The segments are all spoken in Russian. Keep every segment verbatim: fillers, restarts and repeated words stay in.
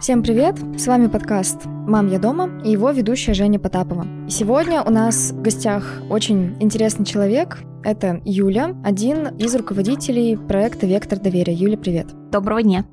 Всем привет! С вами подкаст «Мам, я дома» и его ведущая Женя Потапова. Сегодня у нас в гостях очень интересный человек. Это Юля, один из руководителей проекта «Вектор доверия». Юля, привет! Доброго дня!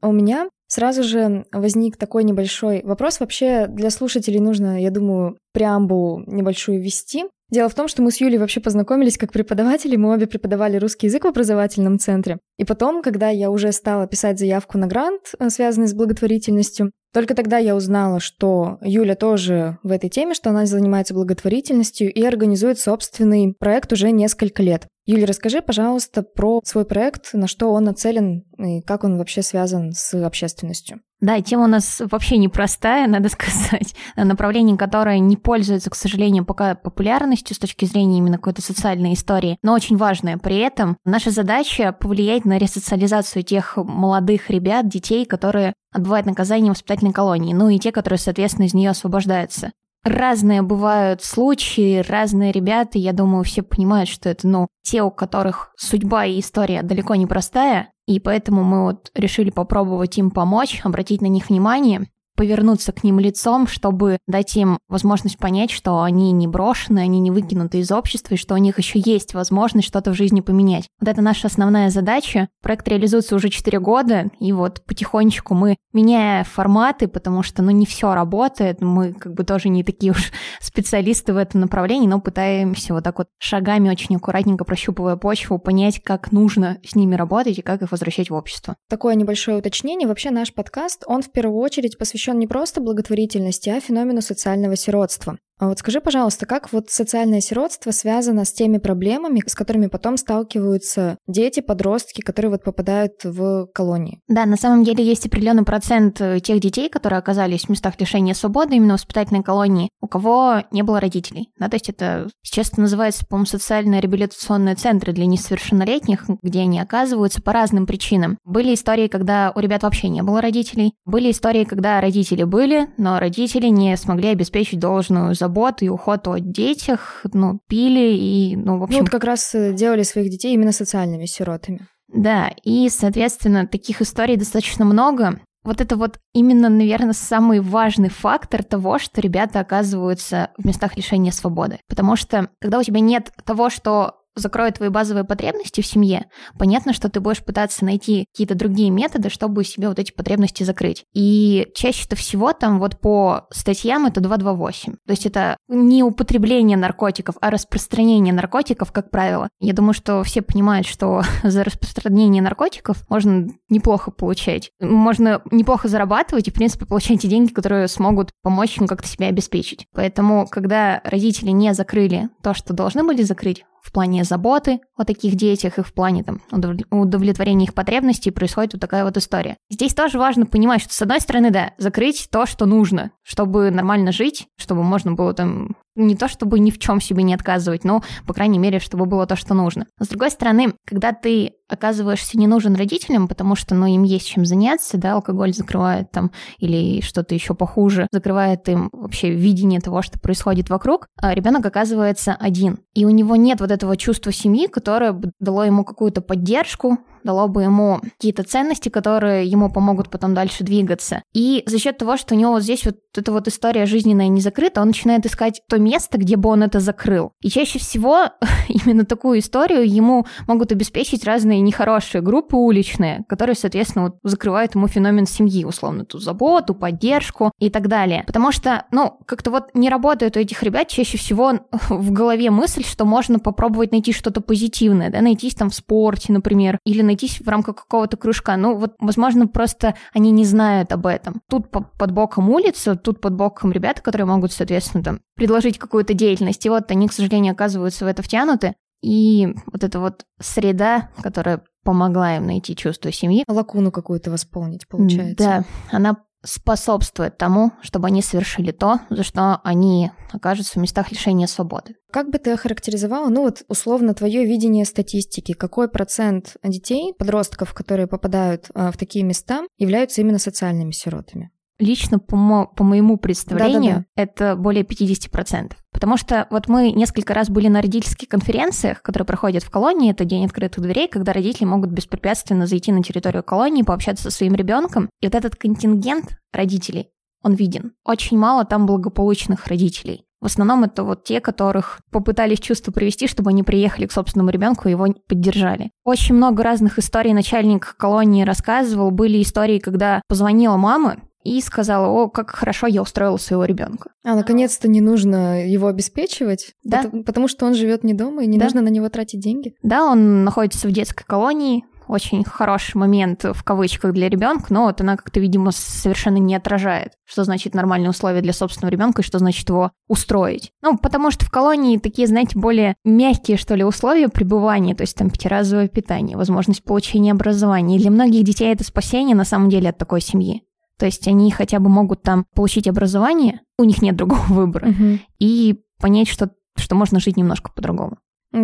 У меня сразу же возник такой небольшой вопрос. Вообще для слушателей нужно, я думаю, преамбулу небольшую ввести. Дело в том, что мы с Юлей вообще познакомились как преподаватели, мы обе преподавали русский язык в образовательном центре. И потом, когда я уже стала писать заявку на грант, связанный с благотворительностью, только тогда я узнала, что Юля тоже в этой теме, что она занимается благотворительностью и организует собственный проект уже несколько лет. Юля, расскажи, пожалуйста, про свой проект, на что он нацелен и как он вообще связан с общественностью. Да, тема у нас вообще непростая, надо сказать. Направление, которое не пользуется, к сожалению, пока популярностью с точки зрения именно какой-то социальной истории, но очень важное при этом. Наша задача повлиять на ресоциализацию тех молодых ребят, детей, которые отбывают наказание в воспитательной колонии, ну и те, которые, соответственно, из нее освобождаются. Разные бывают случаи, разные ребята, я думаю, все понимают, что это, ну, те, у которых судьба и история далеко не простая, и поэтому мы вот решили попробовать им помочь, обратить на них внимание, повернуться к ним лицом, чтобы дать им возможность понять, что они не брошены, они не выкинуты из общества, и что у них еще есть возможность что-то в жизни поменять. Вот это наша основная задача. Проект реализуется уже четыре года, и вот потихонечку мы, меняя форматы, потому что, ну, не все работает, мы как бы тоже не такие уж специалисты в этом направлении, но пытаемся вот так вот шагами, очень аккуратненько прощупывая почву, понять, как нужно с ними работать и как их возвращать в общество. Такое небольшое уточнение. Вообще наш подкаст, он в первую очередь посвящен не просто благотворительности, а феномену социального сиротства. А вот скажи, пожалуйста, как вот социальное сиротство связано с теми проблемами, с которыми потом сталкиваются дети, подростки, которые вот попадают в колонии? Да, на самом деле есть определенный процент тех детей, которые оказались в местах лишения свободы, именно в воспитательной колонии, у кого не было родителей. Да, то есть это сейчас называется, по-моему, социально-реабилитационные центры для несовершеннолетних, где они оказываются по разным причинам. Были истории, когда у ребят вообще не было родителей, были истории, когда родители были, но родители не смогли обеспечить должную заботу. Забот и уход о детях, ну, пили и, ну, в общем... Ну, вот как раз делали своих детей именно социальными сиротами. Да, и, соответственно, таких историй достаточно много. Вот это вот именно, наверное, самый важный фактор того, что ребята оказываются в местах лишения свободы. Потому что, когда у тебя нет того, что закроет твои базовые потребности в семье, понятно, что ты будешь пытаться найти какие-то другие методы, чтобы себе вот эти потребности закрыть. И чаще-то всего там вот по статьям это два два восемь. То есть это не употребление наркотиков, а распространение наркотиков, как правило. Я думаю, что все понимают, что за распространение наркотиков можно неплохо получать. Можно неплохо зарабатывать и, в принципе, получать те деньги, которые смогут помочь им как-то себя обеспечить. Поэтому, когда родители не закрыли то, что должны были закрыть, в плане заботы о таких детях и в плане там удовлетворения их потребностей происходит вот такая вот история. Здесь тоже важно понимать, что, с одной стороны, да, закрыть то, что нужно, чтобы нормально жить, чтобы можно было там... Не то, чтобы ни в чем себе не отказывать, но, по крайней мере, чтобы было то, что нужно. С другой стороны, когда ты оказываешься не нужен родителям, потому что, ну, им есть чем заняться, да, алкоголь закрывает там или что-то еще похуже, закрывает им вообще видение того, что происходит вокруг, а ребенок оказывается один. И у него нет вот этого чувства семьи, которое бы дало ему какую-то поддержку, дало бы ему какие-то ценности, которые ему помогут потом дальше двигаться. И за счет того, что у него вот здесь вот эта вот история жизненная не закрыта, он начинает искать то место, где бы он это закрыл. И чаще всего именно такую историю ему могут обеспечить разные нехорошие группы уличные, которые, соответственно, вот закрывают ему феномен семьи, условно, ту заботу, поддержку и так далее. Потому что, ну, как-то вот не работает у этих ребят чаще всего в голове мысль, что можно попробовать найти что-то позитивное, да, найтись там в спорте, например, или найтись в рамках какого-то кружка. Ну, вот, возможно, просто они не знают об этом. Тут под боком улица, тут под боком ребята, которые могут, соответственно, там, предложить какую-то деятельность. И вот они, к сожалению, оказываются в это втянуты. И вот эта вот среда, которая помогла им найти чувство семьи... Лакуну какую-то восполнить, получается. Да, она способствует тому, чтобы они совершили то, за что они окажутся в местах лишения свободы. Как бы ты охарактеризовала, ну вот условно, твое видение статистики, какой процент детей, подростков, которые попадают в такие места, являются именно социальными сиротами? лично по, мо- по моему представлению, да, да, да. это более пятьдесят процентов. Потому что вот мы несколько раз были на родительских конференциях, которые проходят в колонии, это день открытых дверей, когда родители могут беспрепятственно зайти на территорию колонии, пообщаться со своим ребенком. И вот этот контингент родителей, он виден. Очень мало там благополучных родителей. В основном это вот те, которых попытались в чувство привести, чтобы они приехали к собственному ребенку и его поддержали. Очень много разных историй начальник колонии рассказывал. Были истории, когда позвонила мама и сказала: о, как хорошо я устроила своего ребенка. А наконец-то не нужно его обеспечивать, да. потому, потому что он живет не дома и не да. нужно на него тратить деньги. Да, он находится в детской колонии. Очень хороший момент в кавычках для ребенка, но вот она как-то, видимо, совершенно не отражает, что значит нормальные условия для собственного ребенка и что значит его устроить. Ну, потому что в колонии такие, знаете, более мягкие, что ли, условия пребывания, то есть там пятиразовое питание, возможность получения образования. И для многих детей это спасение на самом деле от такой семьи. То есть они хотя бы могут там получить образование, у них нет другого выбора, угу. и понять, что, что можно жить немножко по-другому.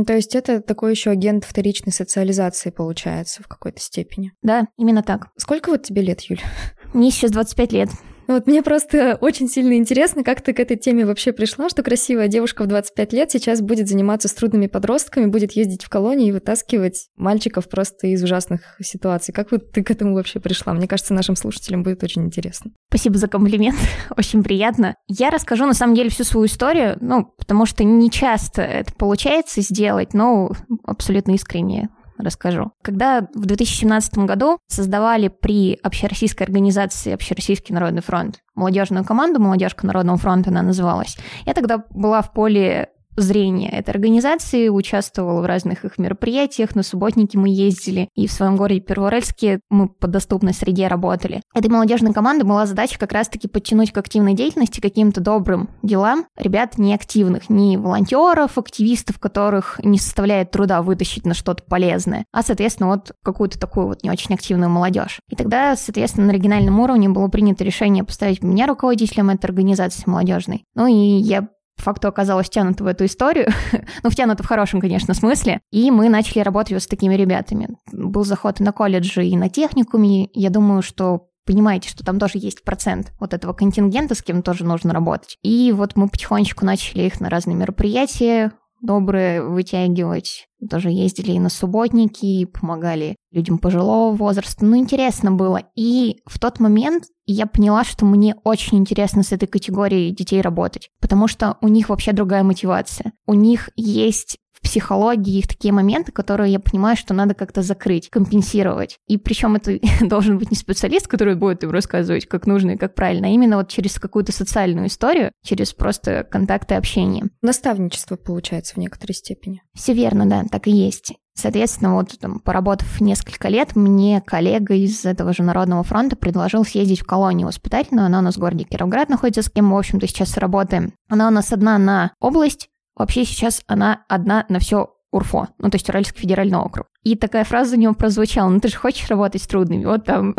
То есть это такой еще агент вторичной социализации получается в какой-то степени. Да, именно так. Сколько вот тебе лет, Юля? Мне сейчас двадцать пять лет. Вот мне просто очень сильно интересно, как ты к этой теме вообще пришла, что красивая девушка в двадцать пять лет сейчас будет заниматься с трудными подростками, будет ездить в колонии и вытаскивать мальчиков просто из ужасных ситуаций. Как вот ты к этому вообще пришла? Мне кажется, нашим слушателям будет очень интересно. Спасибо за комплимент, очень приятно. Я расскажу, на самом деле, всю свою историю, ну, потому что не часто это получается сделать, но абсолютно искренне расскажу. Когда в две тысячи семнадцатом году создавали при общероссийской организации Общероссийский народный фронт молодежную команду, молодежка народного фронта она называлась, я тогда была в поле зрения этой организации, участвовала в разных их мероприятиях, на субботники мы ездили, и в своем городе Первоуральске мы по доступной среде работали. Этой молодежной команды была задача как раз-таки подтянуть к активной деятельности, каким-то добрым делам ребят неактивных, не волонтеров, активистов, которых не составляет труда вытащить на что-то полезное, а, соответственно, вот какую-то такую вот не очень активную молодежь. И тогда, соответственно, на региональном уровне было принято решение поставить меня руководителем этой организации молодежной. Ну и я по факту оказалась втянута в эту историю, ну, втянута в хорошем, конечно, смысле, и мы начали работать вот с такими ребятами. Был заход и на колледжи, и на техникуме, я думаю, что понимаете, что там тоже есть процент вот этого контингента, с кем тоже нужно работать. И вот мы потихонечку начали их на разные мероприятия добрые вытягивать, тоже ездили и на субботники, и помогали людям пожилого возраста, ну, интересно было. И в тот момент я поняла, что мне очень интересно с этой категорией детей работать, потому что у них вообще другая мотивация. У них есть в психологии их такие моменты, которые я понимаю, что надо как-то закрыть, компенсировать. И причем это должен быть не специалист, который будет им рассказывать, как нужно и как правильно, а именно вот через какую-то социальную историю, через просто контакты, общение. Наставничество получается в некоторой степени. Все верно, да, так и есть. Соответственно, вот там, поработав несколько лет, мне коллега из этого же Народного фронта предложил съездить в колонию воспитательную. Она у нас в городе Кировград находится, с кем мы, в общем-то, сейчас работаем. Она у нас одна на область. Вообще сейчас она одна на все УРФО, ну, то есть Уральский федеральный округ. И такая фраза у него прозвучала: ну, ты же хочешь работать с трудными, вот там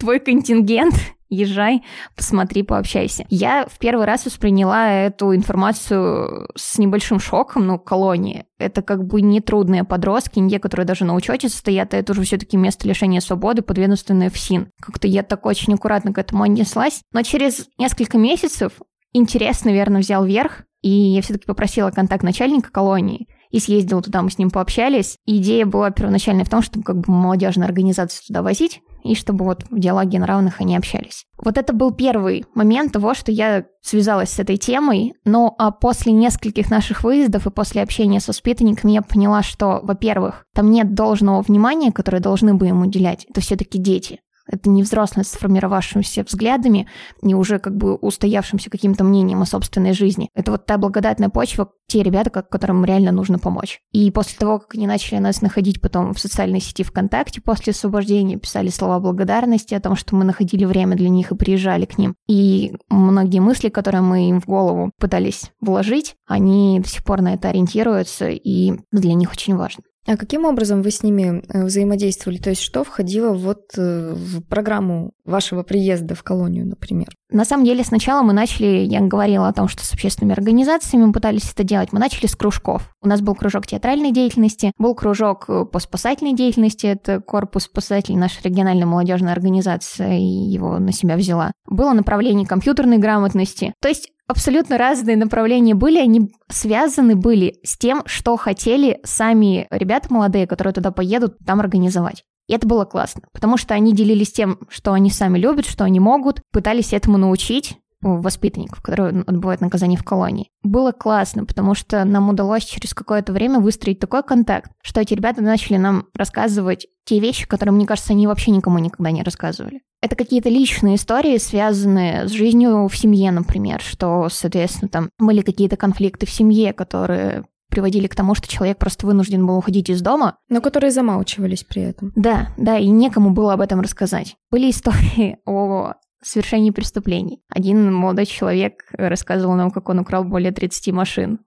твой контингент, езжай, посмотри, пообщайся. Я в первый раз восприняла эту информацию с небольшим шоком, ну, колонии. Это как бы не трудные подростки, не те, которые даже на учете состоят, а это уже все-таки место лишения свободы, подведомственное ФСИН. Как-то я так очень аккуратно к этому отнеслась. Но через несколько месяцев интерес, наверное, взял верх, и я все-таки попросила контакт начальника колонии и съездила туда, мы с ним пообщались. И идея была первоначальная в том, чтобы как бы молодежную организацию туда возить, и чтобы вот в диалоге на равных они общались. Вот это был первый момент того, что я связалась с этой темой, но а после нескольких наших выездов и после общения с воспитанниками я поняла, что, во-первых, там нет должного внимания, которое должны бы им уделять, это все-таки дети. Это не взрослые с сформировавшимися взглядами, не уже как бы устоявшимся каким-то мнением о собственной жизни. Это вот та благодатная почва, те ребята, которым реально нужно помочь. И после того, как они начали нас находить потом в социальной сети ВКонтакте после освобождения, писали слова благодарности о том, что мы находили время для них и приезжали к ним. И многие мысли, которые мы им в голову пытались вложить, они до сих пор на это ориентируются, и для них очень важно. А каким образом вы с ними взаимодействовали? То есть что входило вот в программу вашего приезда в колонию, например? На самом деле сначала мы начали, я говорила о том, что с общественными организациями мы пытались это делать, мы начали с кружков. У нас был кружок театральной деятельности, был кружок по спасательной деятельности, это корпус спасателей нашей региональной молодежной организации, его на себя взяла. Было направление компьютерной грамотности. То есть абсолютно разные направления были, они связаны были с тем, что хотели сами ребята молодые, которые туда поедут, там организовать. И это было классно, потому что они делились тем, что они сами любят, что они могут, пытались этому научить воспитанников, которые отбывают наказание в колонии. Было классно, потому что нам удалось через какое-то время выстроить такой контакт, что эти ребята начали нам рассказывать те вещи, которые, мне кажется, они вообще никому никогда не рассказывали. Это какие-то личные истории, связанные с жизнью в семье, например, что, соответственно, там были какие-то конфликты в семье, которые приводили к тому, что человек просто вынужден был уходить из дома. Но которые замалчивались при этом. Да, да, и некому было об этом рассказать. Были истории о совершении преступлений. Один молодой человек рассказывал нам, как он украл более тридцати машин.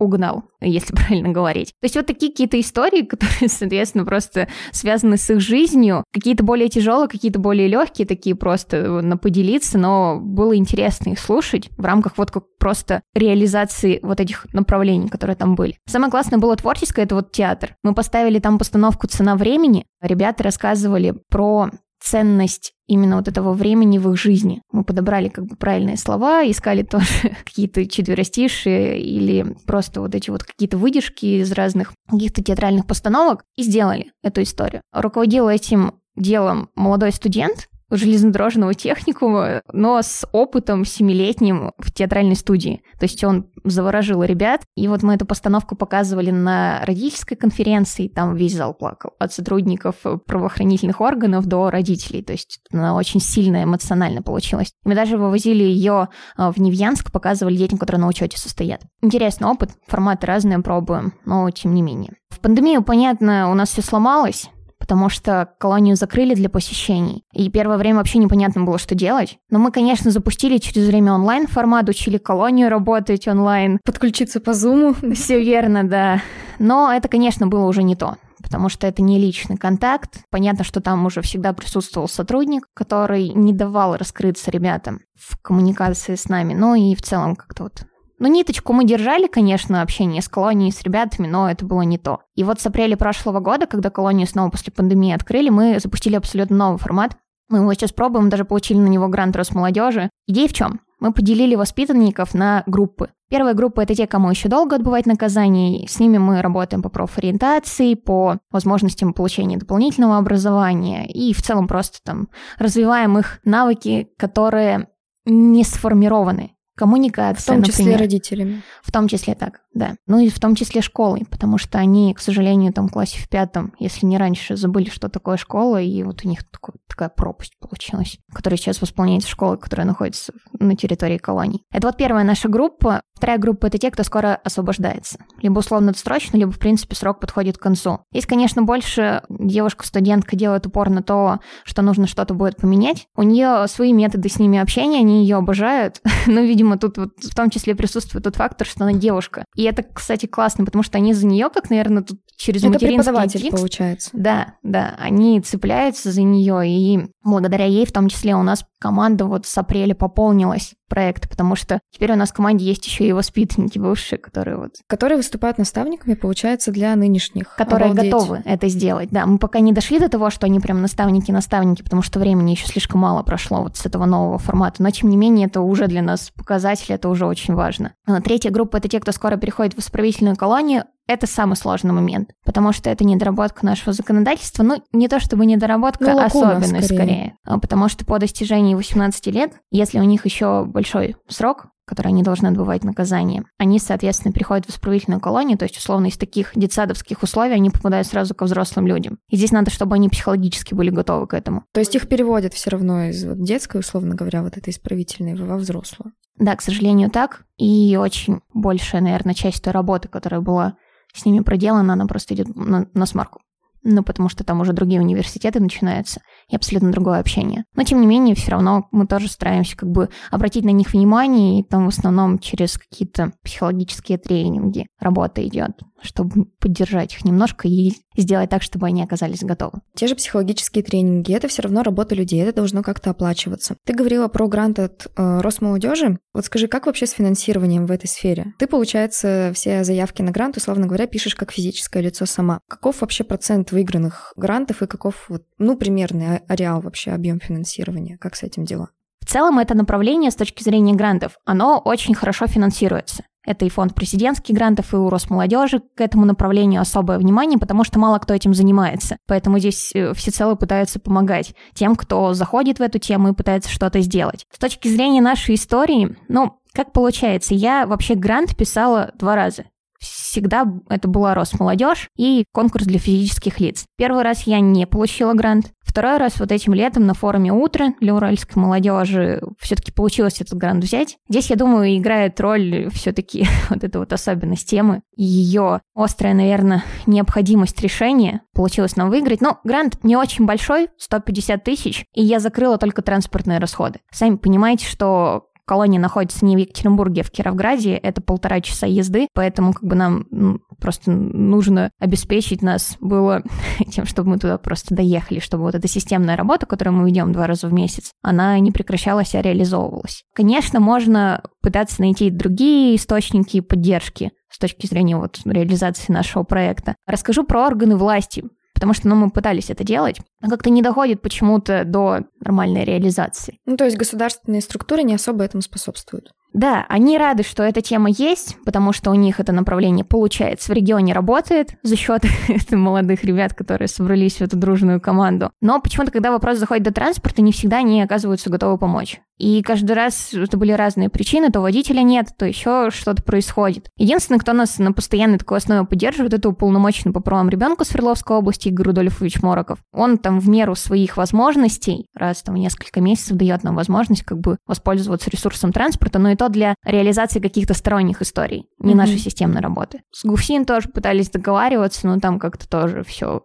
Угнал, если правильно говорить. То есть вот такие какие-то истории, которые, соответственно, просто связаны с их жизнью. Какие-то более тяжелые, какие-то более легкие, такие просто на поделиться, но было интересно их слушать в рамках вот как просто реализации вот этих направлений, которые там были. Самое классное было творческое, это вот театр. Мы поставили там постановку «Цена времени». Ребята рассказывали про ценность именно вот этого времени в их жизни. Мы подобрали как бы правильные слова, искали тоже какие-то четверостишие или просто вот эти вот какие-то выдержки из разных каких-то театральных постановок и сделали эту историю. Руководил этим делом молодой студент железнодорожного техникума, но с опытом семилетним в театральной студии. То есть он заворожил ребят, и вот мы эту постановку показывали на родительской конференции, там весь зал плакал, от сотрудников правоохранительных органов до родителей. То есть она очень сильно эмоционально получилась. Мы даже вывозили ее в Невьянск, показывали детям, которые на учете состоят. Интересный опыт, форматы разные пробуем, но тем не менее. В пандемию, понятно, у нас все сломалось, потому что колонию закрыли для посещений. И первое время вообще непонятно было, что делать. Но мы, конечно, запустили через время онлайн-формат, учили колонию работать онлайн. Подключиться по зуму. Все верно, да. Но это, конечно, было уже не то, потому что это не личный контакт. Понятно, что там уже всегда присутствовал сотрудник, который не давал раскрыться ребятам в коммуникации с нами. Ну и в целом как-то вот... Ну, ниточку мы держали, конечно, общение с колонией, с ребятами, но это было не то. И вот с апреля прошлого года, когда колонию снова после пандемии открыли, мы запустили абсолютно новый формат. Мы его сейчас пробуем, даже получили на него грант Росмолодежи. Идея в чем? Мы поделили воспитанников на группы. Первая группа — это те, кому еще долго отбывать наказание. С ними мы работаем по профориентации, по возможностям получения дополнительного образования и в целом просто там развиваем их навыки, которые не сформированы. Коммуникация, например. В том числе например. родителями. В том числе так, да. Ну и в том числе школой, потому что они, к сожалению, там в классе в пятом, если не раньше, забыли, что такое школа, и вот у них такой, такая пропасть получилась, которая сейчас восполняется школой, которая находится на территории колоний. Это вот первая наша группа. Вторая группа — это те, кто скоро освобождается. Либо условно-досрочно, либо, в принципе, срок подходит к концу. Здесь, конечно, больше девушка-студентка делает упор на то, что нужно что-то будет поменять. У нее свои методы с ними общения, они ее обожают, но, видимо, тут вот в том числе присутствует тот фактор, что она девушка. И это, кстати, классно, потому что они за нее, как, наверное, тут через это материнский текст, получается. Да, да, они цепляются за нее, и благодаря ей, в том числе, у нас команда вот с апреля пополнилась проект, потому что теперь у нас в команде есть еще и воспитанники бывшие, которые вот... Которые выступают наставниками, получается, для нынешних. Которые обалдеть. Готовы это сделать, да. Мы пока не дошли до того, что они прям наставники-наставники, потому что времени еще слишком мало прошло вот с этого нового формата, но, тем не менее, это уже для нас показатель, это уже очень важно. Третья группа — это те, кто скоро переходит в исправительную колонию. Это самый сложный момент, потому что это недоработка нашего законодательства, ну, не то чтобы недоработка, ну, лакуна, особенность скорее. скорее, потому что по достижении восемнадцати лет, если у них еще большой срок, которые они должны отбывать наказание. Они, соответственно, приходят в исправительную колонию, то есть, условно, из таких детсадовских условий они попадают сразу ко взрослым людям. И здесь надо, чтобы они психологически были готовы к этому. То есть их переводят все равно из вот детской, условно говоря, вот этой исправительной во взрослую? Да, к сожалению, так. И очень большая, наверное, часть той работы, которая была с ними проделана, она просто идет на, на смарку. Ну, потому что там уже другие университеты начинаются, и абсолютно другое общение. Но, тем не менее, все равно мы тоже стараемся как бы обратить на них внимание, и там в основном через какие-то психологические тренинги работа идет, чтобы поддержать их немножко и сделать так, чтобы они оказались готовы. Те же психологические тренинги, это все равно работа людей, это должно как-то оплачиваться. Ты говорила про грант от э, Росмолодежи. Вот скажи, как вообще с финансированием в этой сфере? Ты, получается, все заявки на грант, условно говоря, пишешь как физическое лицо сама. Каков вообще процент выигранных грантов и каков, вот, ну, примерный ареал вообще, объем финансирования? Как с этим дела? В целом, это направление с точки зрения грантов, оно очень хорошо финансируется. Это и фонд президентских грантов, и у Росмолодежи к этому направлению особое внимание, потому что мало кто этим занимается. Поэтому здесь всецело пытаются помогать тем, кто заходит в эту тему и пытается что-то сделать. С точки зрения нашей истории, ну, как получается, я вообще грант писала два раза. Всегда это была Росмолодежь и конкурс для физических лиц. Первый раз я не получила грант. Второй раз вот этим летом на форуме «Утро» для уральской молодежи все-таки получилось этот грант взять. Здесь, я думаю, играет роль все-таки вот эта вот особенность темы и ее острая, наверное, необходимость решения. Получилось нам выиграть. Но грант не очень большой, сто пятьдесят тысяч, и я закрыла только транспортные расходы. Сами понимаете, что... Колония находится не в Екатеринбурге, а в Кировграде. Это полтора часа езды, поэтому как бы нам ну, просто нужно обеспечить нас было тем, чтобы мы туда просто доехали, чтобы вот эта системная работа, которую мы ведем два раза в месяц, она не прекращалась, а реализовывалась. Конечно, можно пытаться найти другие источники поддержки с точки зрения вот реализации нашего проекта. Расскажу про органы власти. Потому что, ну, мы пытались это делать, но как-то не доходит почему-то до нормальной реализации. Ну, то есть государственные структуры не особо этому способствуют. Да, они рады, что эта тема есть, потому что у них это направление получается. В регионе работает за счет молодых ребят, которые собрались в эту дружную команду. Но почему-то, когда вопрос заходит до транспорта, не всегда они оказываются готовы помочь. И каждый раз это были разные причины, то водителя нет, то еще что-то происходит. Единственное, кто нас на постоянной такой основе поддерживает, это уполномоченный по правам ребенка Свердловской области Игорь Рудольфович Мороков. Он там в меру своих возможностей, раз там несколько месяцев дает нам возможность как бы воспользоваться ресурсом транспорта, но и то для реализации каких-то сторонних историй, не mm-hmm. нашей системной работы. С ГУФСИН тоже пытались договариваться, но там как-то тоже все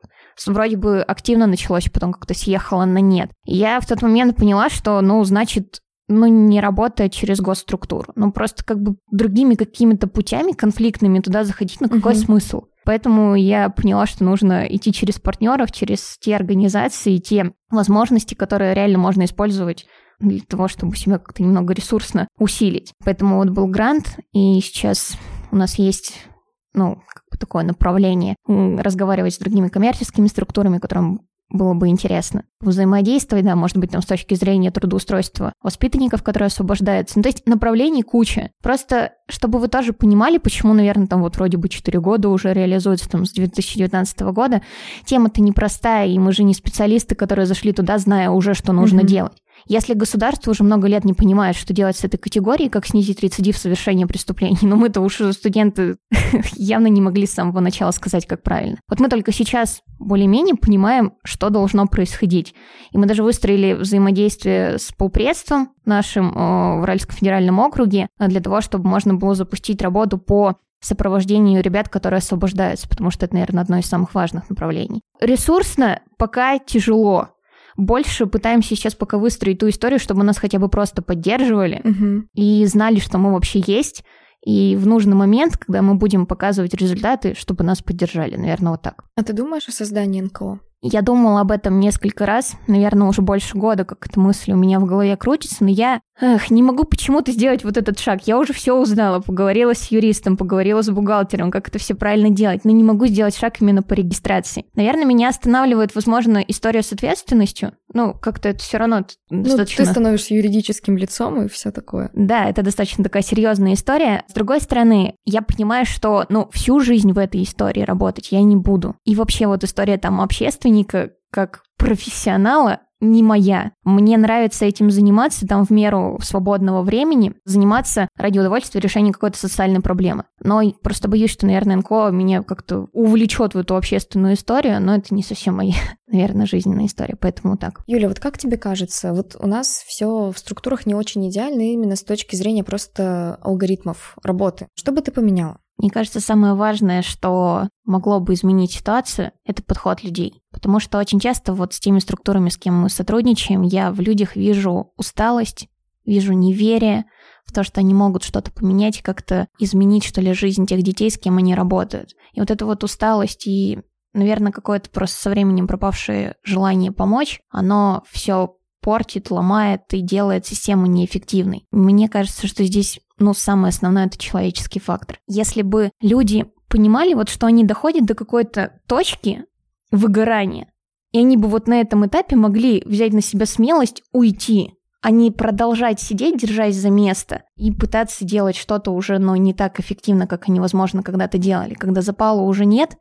вроде бы активно началось, потом как-то съехало на нет. И я в тот момент поняла, что, ну, значит, ну, не работая через госструктуру. Ну, просто как бы другими какими-то путями конфликтными туда заходить, ну, какой mm-hmm. смысл? Поэтому я поняла, что нужно идти через партнеров, через те организации, те возможности, которые реально можно использовать для того, чтобы себя как-то немного ресурсно усилить. Поэтому вот был грант, и сейчас у нас есть, ну, как бы такое направление разговаривать с другими коммерческими структурами, которым было бы интересно взаимодействовать, да, может быть, там с точки зрения трудоустройства воспитанников, которые освобождаются. Ну, то есть направлений куча. Просто, чтобы вы тоже понимали, почему, наверное, там вот вроде бы четыре года уже реализуется там с две тысячи девятнадцатого года. Тема-то непростая, и мы же не специалисты, которые зашли туда, зная уже, что нужно mm-hmm. делать. Если государство уже много лет не понимает, что делать с этой категорией, как снизить рецидив совершения преступлений, но мы-то уж студенты явно не могли с самого начала сказать, как правильно. Вот мы только сейчас более-менее понимаем, что должно происходить. И мы даже выстроили взаимодействие с полпредством нашим в Уральском федеральном округе для того, чтобы можно было запустить работу по сопровождению ребят, которые освобождаются, потому что это, наверное, одно из самых важных направлений. Ресурсно пока тяжело. Больше пытаемся сейчас пока выстроить ту историю, чтобы нас хотя бы просто поддерживали угу. и знали, что мы вообще есть. И в нужный момент, когда мы будем показывать результаты, чтобы нас поддержали. Наверное, вот так. А ты думаешь о создании эн ка о? Я думала об этом несколько раз. Наверное, уже больше года, как эта мысль у меня в голове крутится. Но я эх, не могу почему-то сделать вот этот шаг. Я уже все узнала. Поговорила с юристом, поговорила с бухгалтером, как это все правильно делать. Но не могу сделать шаг именно по регистрации. Наверное, меня останавливает, возможно, история с ответственностью. Ну, как-то это все равно достаточно... Ну, ты становишься юридическим лицом и все такое. Да, это достаточно такая серьезная история. С другой стороны, я понимаю, что, ну, всю жизнь в этой истории работать я не буду. И вообще вот история там общественная, как профессионала, не моя. Мне нравится этим заниматься, там, в меру свободного времени, заниматься ради удовольствия решения какой-то социальной проблемы. Но просто боюсь, что, наверное, эн ка о меня как-то увлечет в эту общественную историю, но это не совсем моя, наверное, жизненная история, поэтому так. Юля, вот как тебе кажется, вот у нас все в структурах не очень идеально именно с точки зрения просто алгоритмов работы. Что бы ты поменяла? Мне кажется, самое важное, что могло бы изменить ситуацию, это подход людей. Потому что очень часто вот с теми структурами, с кем мы сотрудничаем, я в людях вижу усталость, вижу неверие в то, что они могут что-то поменять, как-то изменить, что ли, жизнь тех детей, с кем они работают. И вот эта вот усталость и Наверное, какое-то просто со временем пропавшее желание помочь, оно все портит, ломает и делает систему неэффективной. Мне кажется, что здесь, ну, самое основное – это человеческий фактор. Если бы люди понимали, вот, что они доходят до какой-то точки выгорания, и они бы вот на этом этапе могли взять на себя смелость уйти, а не продолжать сидеть, держась за место, и пытаться делать что-то уже, ну, не так эффективно, как они, возможно, когда-то делали. Когда запала уже нет,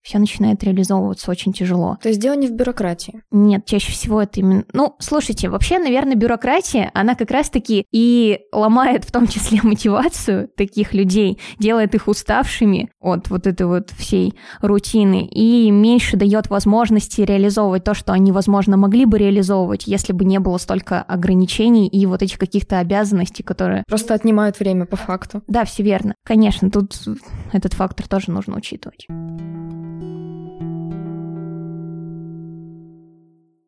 все начинает реализовываться очень тяжело. То есть дело не в бюрократии? Нет, чаще всего это именно... Ну, слушайте, вообще, наверное, бюрократия, она как раз-таки и ломает в том числе мотивацию таких людей, делает их уставшими от вот этой вот всей рутины и меньше дает возможности реализовывать то, что они, возможно, могли бы реализовывать, если бы не было столько ограничений и вот этих каких-то обязанностей, которые... Просто отнимают время по факту. Да, все верно. Конечно, тут этот фактор тоже нужно учитывать.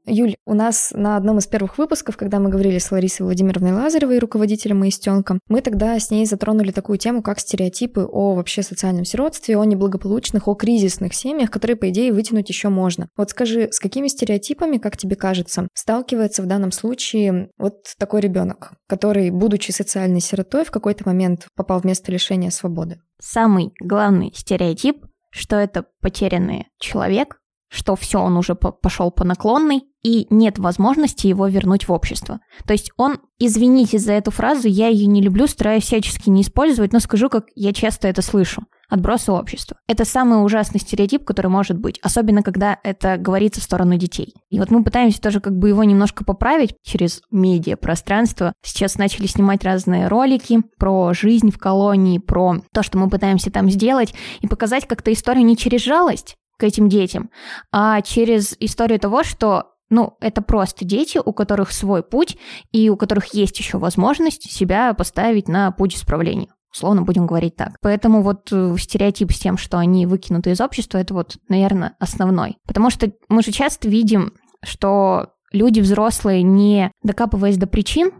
Юль, у нас на одном из первых выпусков, когда мы говорили с Ларисой Владимировной Лазаревой, руководителем Моистенка, мы тогда с ней затронули такую тему, как стереотипы о вообще социальном сиротстве, о неблагополучных, о кризисных семьях, которые, по идее, вытянуть еще можно. Вот скажи, с какими стереотипами, как тебе кажется, сталкивается в данном случае вот такой ребенок, который, будучи социальной сиротой, в какой-то момент попал в место лишения свободы? Самый главный стереотип, что это потерянный человек, что все, он уже пошел по наклонной, и нет возможности его вернуть в общество. То есть он, извините за эту фразу, я ее не люблю, стараюсь всячески не использовать, но скажу, как я часто это слышу. Отбросы общества. Это самый ужасный стереотип, который может быть, особенно когда это говорится в сторону детей. И вот мы пытаемся тоже как бы его немножко поправить через медиапространство. Сейчас начали снимать разные ролики про жизнь в колонии, про то, что мы пытаемся там сделать, и показать как-то историю не через жалость к этим детям, а через историю того, что, ну, это просто дети, у которых свой путь и у которых есть еще возможность себя поставить на путь исправления. Условно будем говорить так. Поэтому вот стереотип с тем, что они выкинуты из общества, это вот, наверное, основной. Потому что мы же часто видим, что люди взрослые, не докапываясь до причин,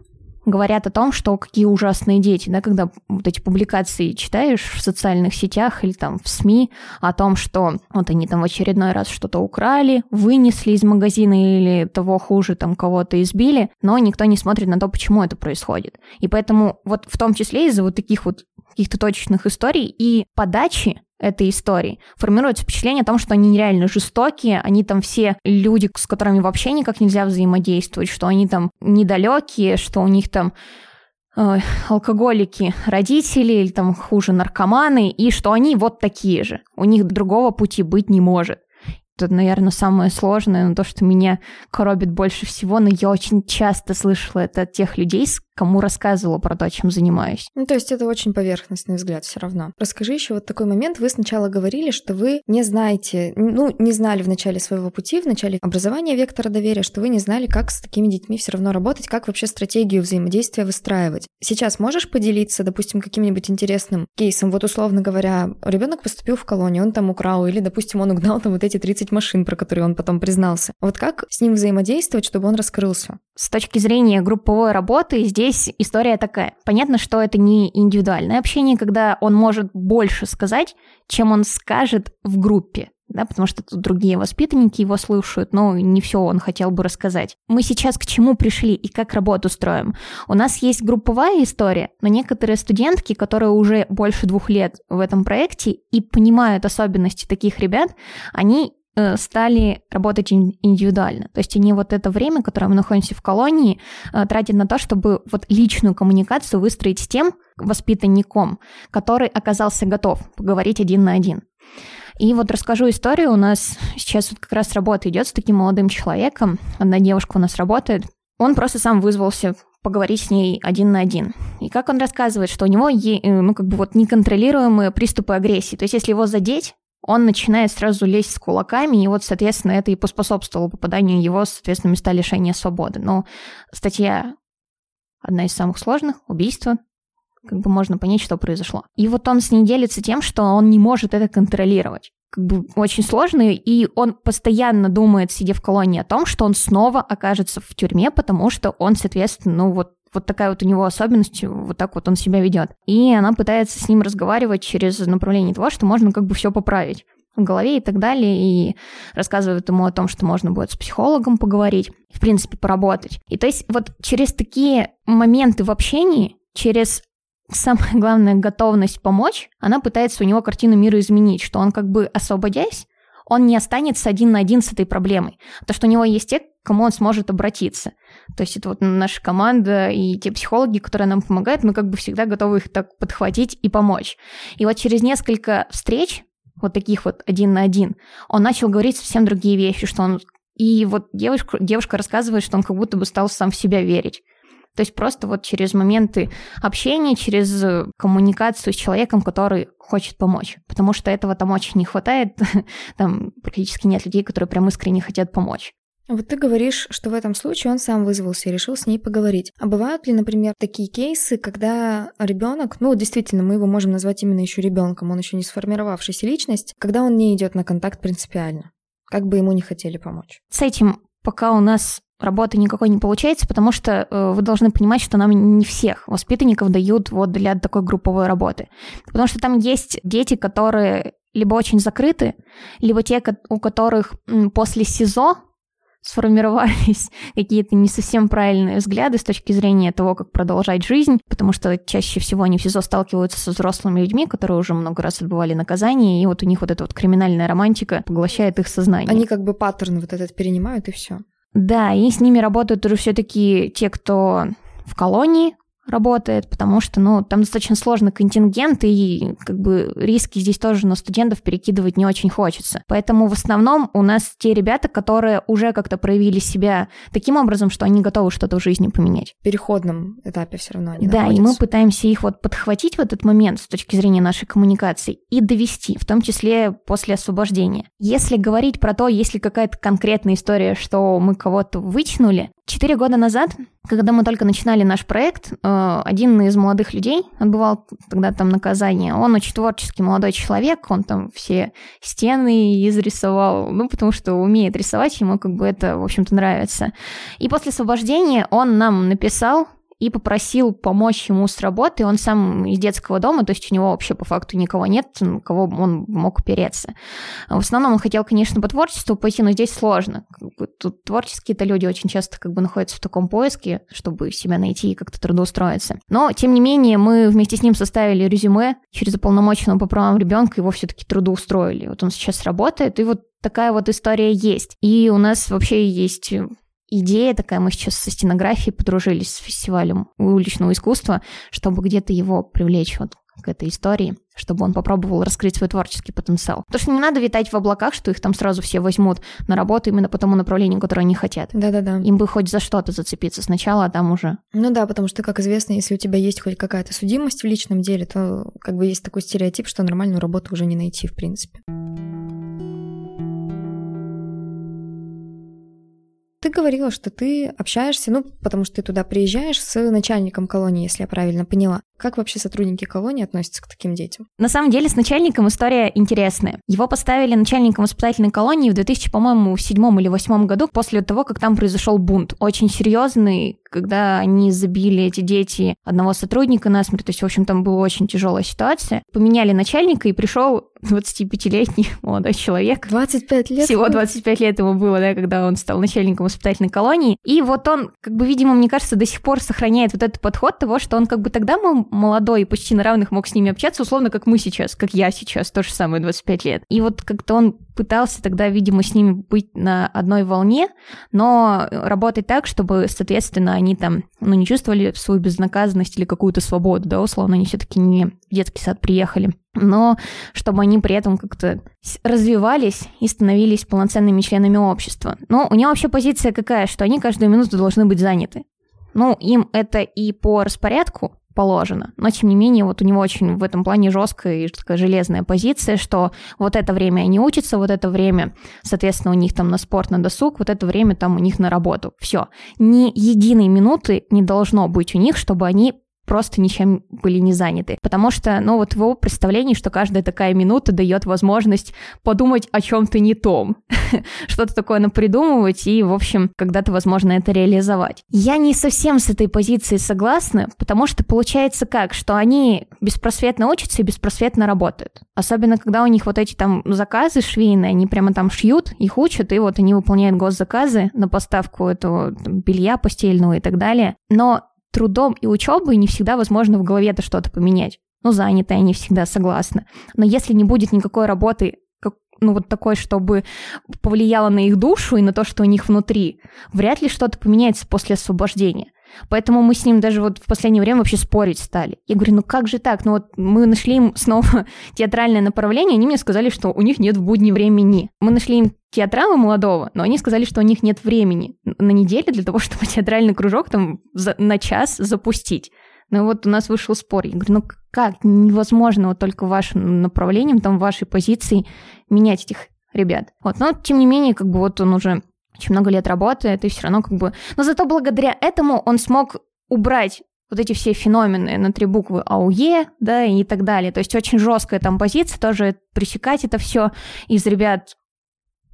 говорят о том, что какие ужасные дети, да, когда вот эти публикации читаешь в социальных сетях или там в СМИ о том, что вот они там в очередной раз что-то украли, вынесли из магазина или того хуже, там кого-то избили, но никто не смотрит на то, почему это происходит. И поэтому вот в том числе из-за вот таких вот каких-то точечных историй и подачи этой истории формируется впечатление о том, что они нереально жестокие, они там все люди, с которыми вообще никак нельзя взаимодействовать, что они там недалекие, что у них там э, алкоголики, родители или там хуже наркоманы, и что они вот такие же, у них другого пути быть не может. Это, наверное, самое сложное, но то, что меня коробит больше всего, но я очень часто слышала это от тех людей, кому рассказывала про то, чем занимаюсь. Ну, то есть это очень поверхностный взгляд все равно. Расскажи еще вот такой момент. Вы сначала говорили, что вы не знаете, ну, не знали в начале своего пути, в начале образования Вектора доверия, что вы не знали, как с такими детьми все равно работать, как вообще стратегию взаимодействия выстраивать. Сейчас можешь поделиться, допустим, каким-нибудь интересным кейсом? Вот, условно говоря, ребенок поступил в колонию, он там украл, или, допустим, он угнал там вот эти тридцать машин, про которые он потом признался. Вот как с ним взаимодействовать, чтобы он раскрылся? С точки зрения групповой работы здесь Здесь история такая. Понятно, что это не индивидуальное общение, когда он может больше сказать, чем он скажет в группе, да, потому что тут другие воспитанники его слушают, но не все он хотел бы рассказать. Мы сейчас к чему пришли и как работу строим? У нас есть групповая история, но некоторые студентки, которые уже больше двух лет в этом проекте и понимают особенности таких ребят, они стали работать индивидуально. То есть они вот это время, которое мы находимся в колонии, тратят на то, чтобы вот личную коммуникацию выстроить с тем воспитанником, который оказался готов поговорить один на один. И вот расскажу историю. У нас сейчас вот как раз работа идет с таким молодым человеком. Одна девушка у нас работает. Он просто сам вызвался поговорить с ней один на один. И как он рассказывает, что у него е- ну, как бы вот неконтролируемые приступы агрессии. То есть если его задеть, он начинает сразу лезть с кулаками, и вот, соответственно, это и поспособствовало попаданию его, соответственно, места лишения свободы. Но статья одна из самых сложных – убийство. Как бы можно понять, что произошло. И вот он с ней делится тем, что он не может это контролировать. Как бы очень сложно, и он постоянно думает, сидя в колонии, о том, что он снова окажется в тюрьме, потому что он, соответственно, ну вот, вот такая вот у него особенность, вот так вот он себя ведет. И она пытается с ним разговаривать через направление того, что можно как бы все поправить. в голове и так далее, и рассказывают ему о том, что можно будет с психологом поговорить, в принципе, поработать. И то есть вот через такие моменты в общении, через, самое главное, готовность помочь, она пытается у него картину мира изменить, что он как бы освободясь, он не останется один на один с этой проблемой, потому что у него есть те, к кому он сможет обратиться. То есть это вот наша команда и те психологи, которые нам помогают, мы как бы всегда готовы их так подхватить и помочь. И вот через несколько встреч, вот таких вот один на один, он начал говорить совсем другие вещи, что он... И вот девушка, девушка рассказывает, что он как будто бы стал сам в себя верить. То есть просто вот через моменты общения, через коммуникацию с человеком, который хочет помочь. Потому что этого там очень не хватает. Там практически нет людей, которые прям искренне хотят помочь. Вот ты говоришь, что в этом случае он сам вызвался и решил с ней поговорить. А бывают ли, например, такие кейсы, когда ребенок, ну действительно, мы его можем назвать именно еще ребенком, он еще не сформировавшаяся личность, когда он не идет на контакт принципиально, как бы ему не хотели помочь? С этим пока у нас работы никакой не получается, потому что э, вы должны понимать, что нам не всех воспитанников дают вот для такой групповой работы. Потому что там есть дети, которые либо очень закрыты, либо те, у которых после СИЗО сформировались какие-то не совсем правильные взгляды с точки зрения того, как продолжать жизнь, потому что чаще всего они в СИЗО сталкиваются со взрослыми людьми, которые уже много раз отбывали наказание, и вот у них вот эта вот криминальная романтика поглощает их сознание. Они как бы паттерн вот этот перенимают, и все. Да, и с ними работают уже все-таки те, кто в колонии работает, потому что, ну, там достаточно сложный контингент, и как бы риски здесь тоже на студентов перекидывать не очень хочется. Поэтому в основном у нас те ребята, которые уже как-то проявили себя таким образом, что они готовы что-то в жизни поменять. В переходном этапе все равно они находятся. Да, и мы пытаемся их вот подхватить в этот момент с точки зрения нашей коммуникации и довести, в том числе после освобождения. Если говорить про то, есть ли какая-то конкретная история, что мы кого-то вытянули, Четыре года назад, когда мы только начинали наш проект, один из молодых людей отбывал тогда там наказание. Он очень творческий молодой человек, он там все стены изрисовал, ну, потому что умеет рисовать, ему как бы это, в общем-то, нравится. И после освобождения он нам написал и попросил помочь ему с работой. Он сам из детского дома, то есть у него вообще по факту никого нет, на кого он мог опереться. В основном он хотел, конечно, по творчеству пойти, но здесь сложно. Как бы тут творческие-то люди очень часто как бы находятся в таком поиске, чтобы себя найти и как-то трудоустроиться. Но, тем не менее, мы вместе с ним составили резюме через уполномоченного по правам ребенка, его все-таки трудоустроили. Вот он сейчас работает, и вот такая вот история есть. И у нас вообще есть... идея такая, мы сейчас со стенографией подружились с фестивалем уличного искусства, чтобы где-то его привлечь вот к этой истории, чтобы он попробовал раскрыть свой творческий потенциал. Потому что не надо витать в облаках, что их там сразу все возьмут на работу именно по тому направлению, которое они хотят. Да-да-да. Им бы хоть за что-то зацепиться сначала, а там уже... Ну да, потому что, как известно, если у тебя есть хоть какая-то судимость в личном деле, то как бы есть такой стереотип, что нормальную работу уже не найти, в принципе. Ты говорила, что ты общаешься, ну, потому что ты туда приезжаешь с начальником колонии, если я правильно поняла. Как вообще сотрудники колонии относятся к таким детям? На самом деле с начальником история интересная. Его поставили начальником воспитательной колонии в две тысячи, по-моему, в седьмом или восьмом году, после того, как там произошел бунт. Очень серьезный, когда они забили эти дети одного сотрудника насмерть. То есть, в общем, там была очень тяжелая ситуация. Поменяли начальника, и пришел двадцатипятилетний молодой человек. двадцать пять лет? Всего двадцать пять лет ему было, да, когда он стал начальником воспитательной колонии. И вот он, как бы, видимо, мне кажется, до сих пор сохраняет вот этот подход того, что он как бы тогда был молодой и почти на равных мог с ними общаться, условно, как мы сейчас, как я сейчас, то же самое, двадцать пять лет. И вот как-то он пытался тогда, видимо, с ними быть на одной волне, но работать так, чтобы, соответственно, они там, ну, не чувствовали свою безнаказанность или какую-то свободу, да, условно, они все-таки не в детский сад приехали, но чтобы они при этом как-то развивались и становились полноценными членами общества. Но у него вообще позиция какая, что они каждую минуту должны быть заняты. Ну, им это и по распорядку положено. Но, тем не менее, вот у него очень в этом плане жесткая и такая железная позиция, что вот это время они учатся, вот это время, соответственно, у них там на спорт, на досуг, вот это время там у них на работу. Все. Ни единой минуты не должно быть у них, чтобы они просто ничем были не заняты. Потому что, ну, вот в его представлении, что каждая такая минута дает возможность подумать о чем-то не том, что-то такое напридумывать и, в общем, когда-то, возможно, это реализовать. Я не совсем с этой позицией согласна, потому что получается как, что они беспросветно учатся и беспросветно работают. Особенно, когда у них вот эти там заказы швейные, они прямо там шьют, их учат, и вот они выполняют госзаказы на поставку этого там, белья постельного и так далее. Но трудом и учебой не всегда возможно в голове-то что-то поменять. Ну, заняты они всегда, согласна. Но если не будет никакой работы, как, ну, вот такой, чтобы повлияло на их душу и на то, что у них внутри, вряд ли что-то поменяется после освобождения. Поэтому мы с ним даже вот в последнее время вообще спорить стали. Я говорю, ну как же так? Ну вот мы нашли им снова театральное направление, они мне сказали, что у них нет в будни времени. Мы нашли им театрала молодого, но они сказали, что у них нет времени на неделю для того, чтобы театральный кружок там за, на час запустить. Ну вот у нас вышел спор. Я говорю, ну как? Невозможно вот только вашим направлением, там вашей позицией менять этих ребят. Вот, но тем не менее, как бы вот он уже... очень много лет работает, и все равно как бы... Но зато благодаря этому он смог убрать вот эти все феномены на три буквы АУЕ, да, и так далее. То есть очень жесткая там позиция, тоже пресекать это все из ребят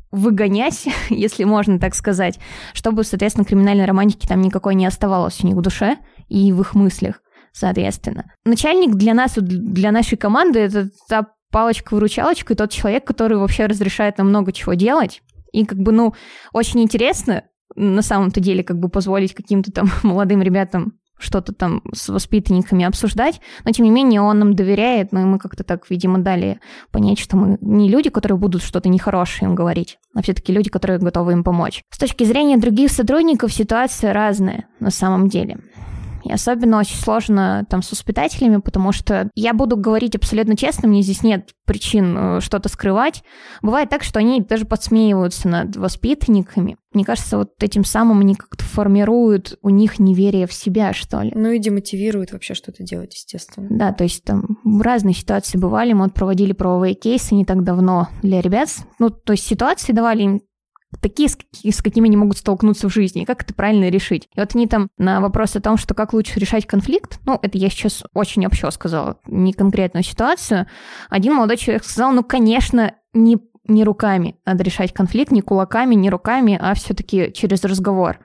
выгонять, если можно так сказать, чтобы, соответственно, криминальной романтики там никакой не оставалось у них в душе и в их мыслях, соответственно. Начальник для нас, для нашей команды, это та палочка-выручалочка, и тот человек, который вообще разрешает нам много чего делать. И как бы, ну, очень интересно на самом-то деле как бы позволить каким-то там молодым ребятам что-то там с воспитанниками обсуждать, но тем не менее он нам доверяет, но ну, мы как-то так, видимо, дали понять, что мы не люди, которые будут что-то нехорошее им говорить, а все-таки люди, которые готовы им помочь. С точки зрения других сотрудников ситуация разная на самом деле. И особенно очень сложно там с воспитателями, потому что я буду говорить абсолютно честно, мне здесь нет причин что-то скрывать. Бывает так, что они даже подсмеиваются над воспитанниками. Мне кажется, вот этим самым они как-то формируют у них неверие в себя, что ли. Ну и демотивируют вообще что-то делать, естественно. Да, то есть там разные ситуации бывали. Мы вот проводили правовые кейсы не так давно для ребят. Ну, то есть ситуации давали им такие, с какими они могут столкнуться в жизни, и как это правильно решить. И вот они там на вопрос о том, что как лучше решать конфликт, ну, это я сейчас очень общо сказала, не конкретную ситуацию, один молодой человек сказал, ну, конечно, не, не руками надо решать конфликт, не кулаками, не руками, а все-таки через разговор.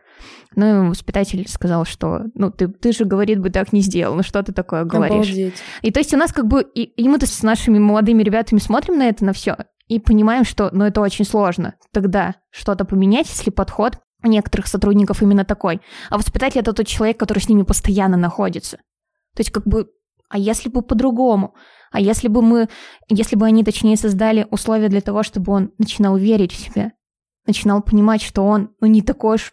Ну, и воспитатель сказал, что, ну, ты, ты же, говорит, бы так не сделал, ну, что ты такое говоришь? Обалдеть. И то есть у нас как бы, и, и мы-то с нашими молодыми ребятами смотрим на это, на все. И понимаем, что ну, это очень сложно тогда что-то поменять, если подход у некоторых сотрудников именно такой. А воспитатель – это тот человек, который с ними постоянно находится. То есть как бы, а если бы по-другому? А если бы мы, если бы они, точнее, создали условия для того, чтобы он начинал верить в себя, начинал понимать, что он ну, не такой уж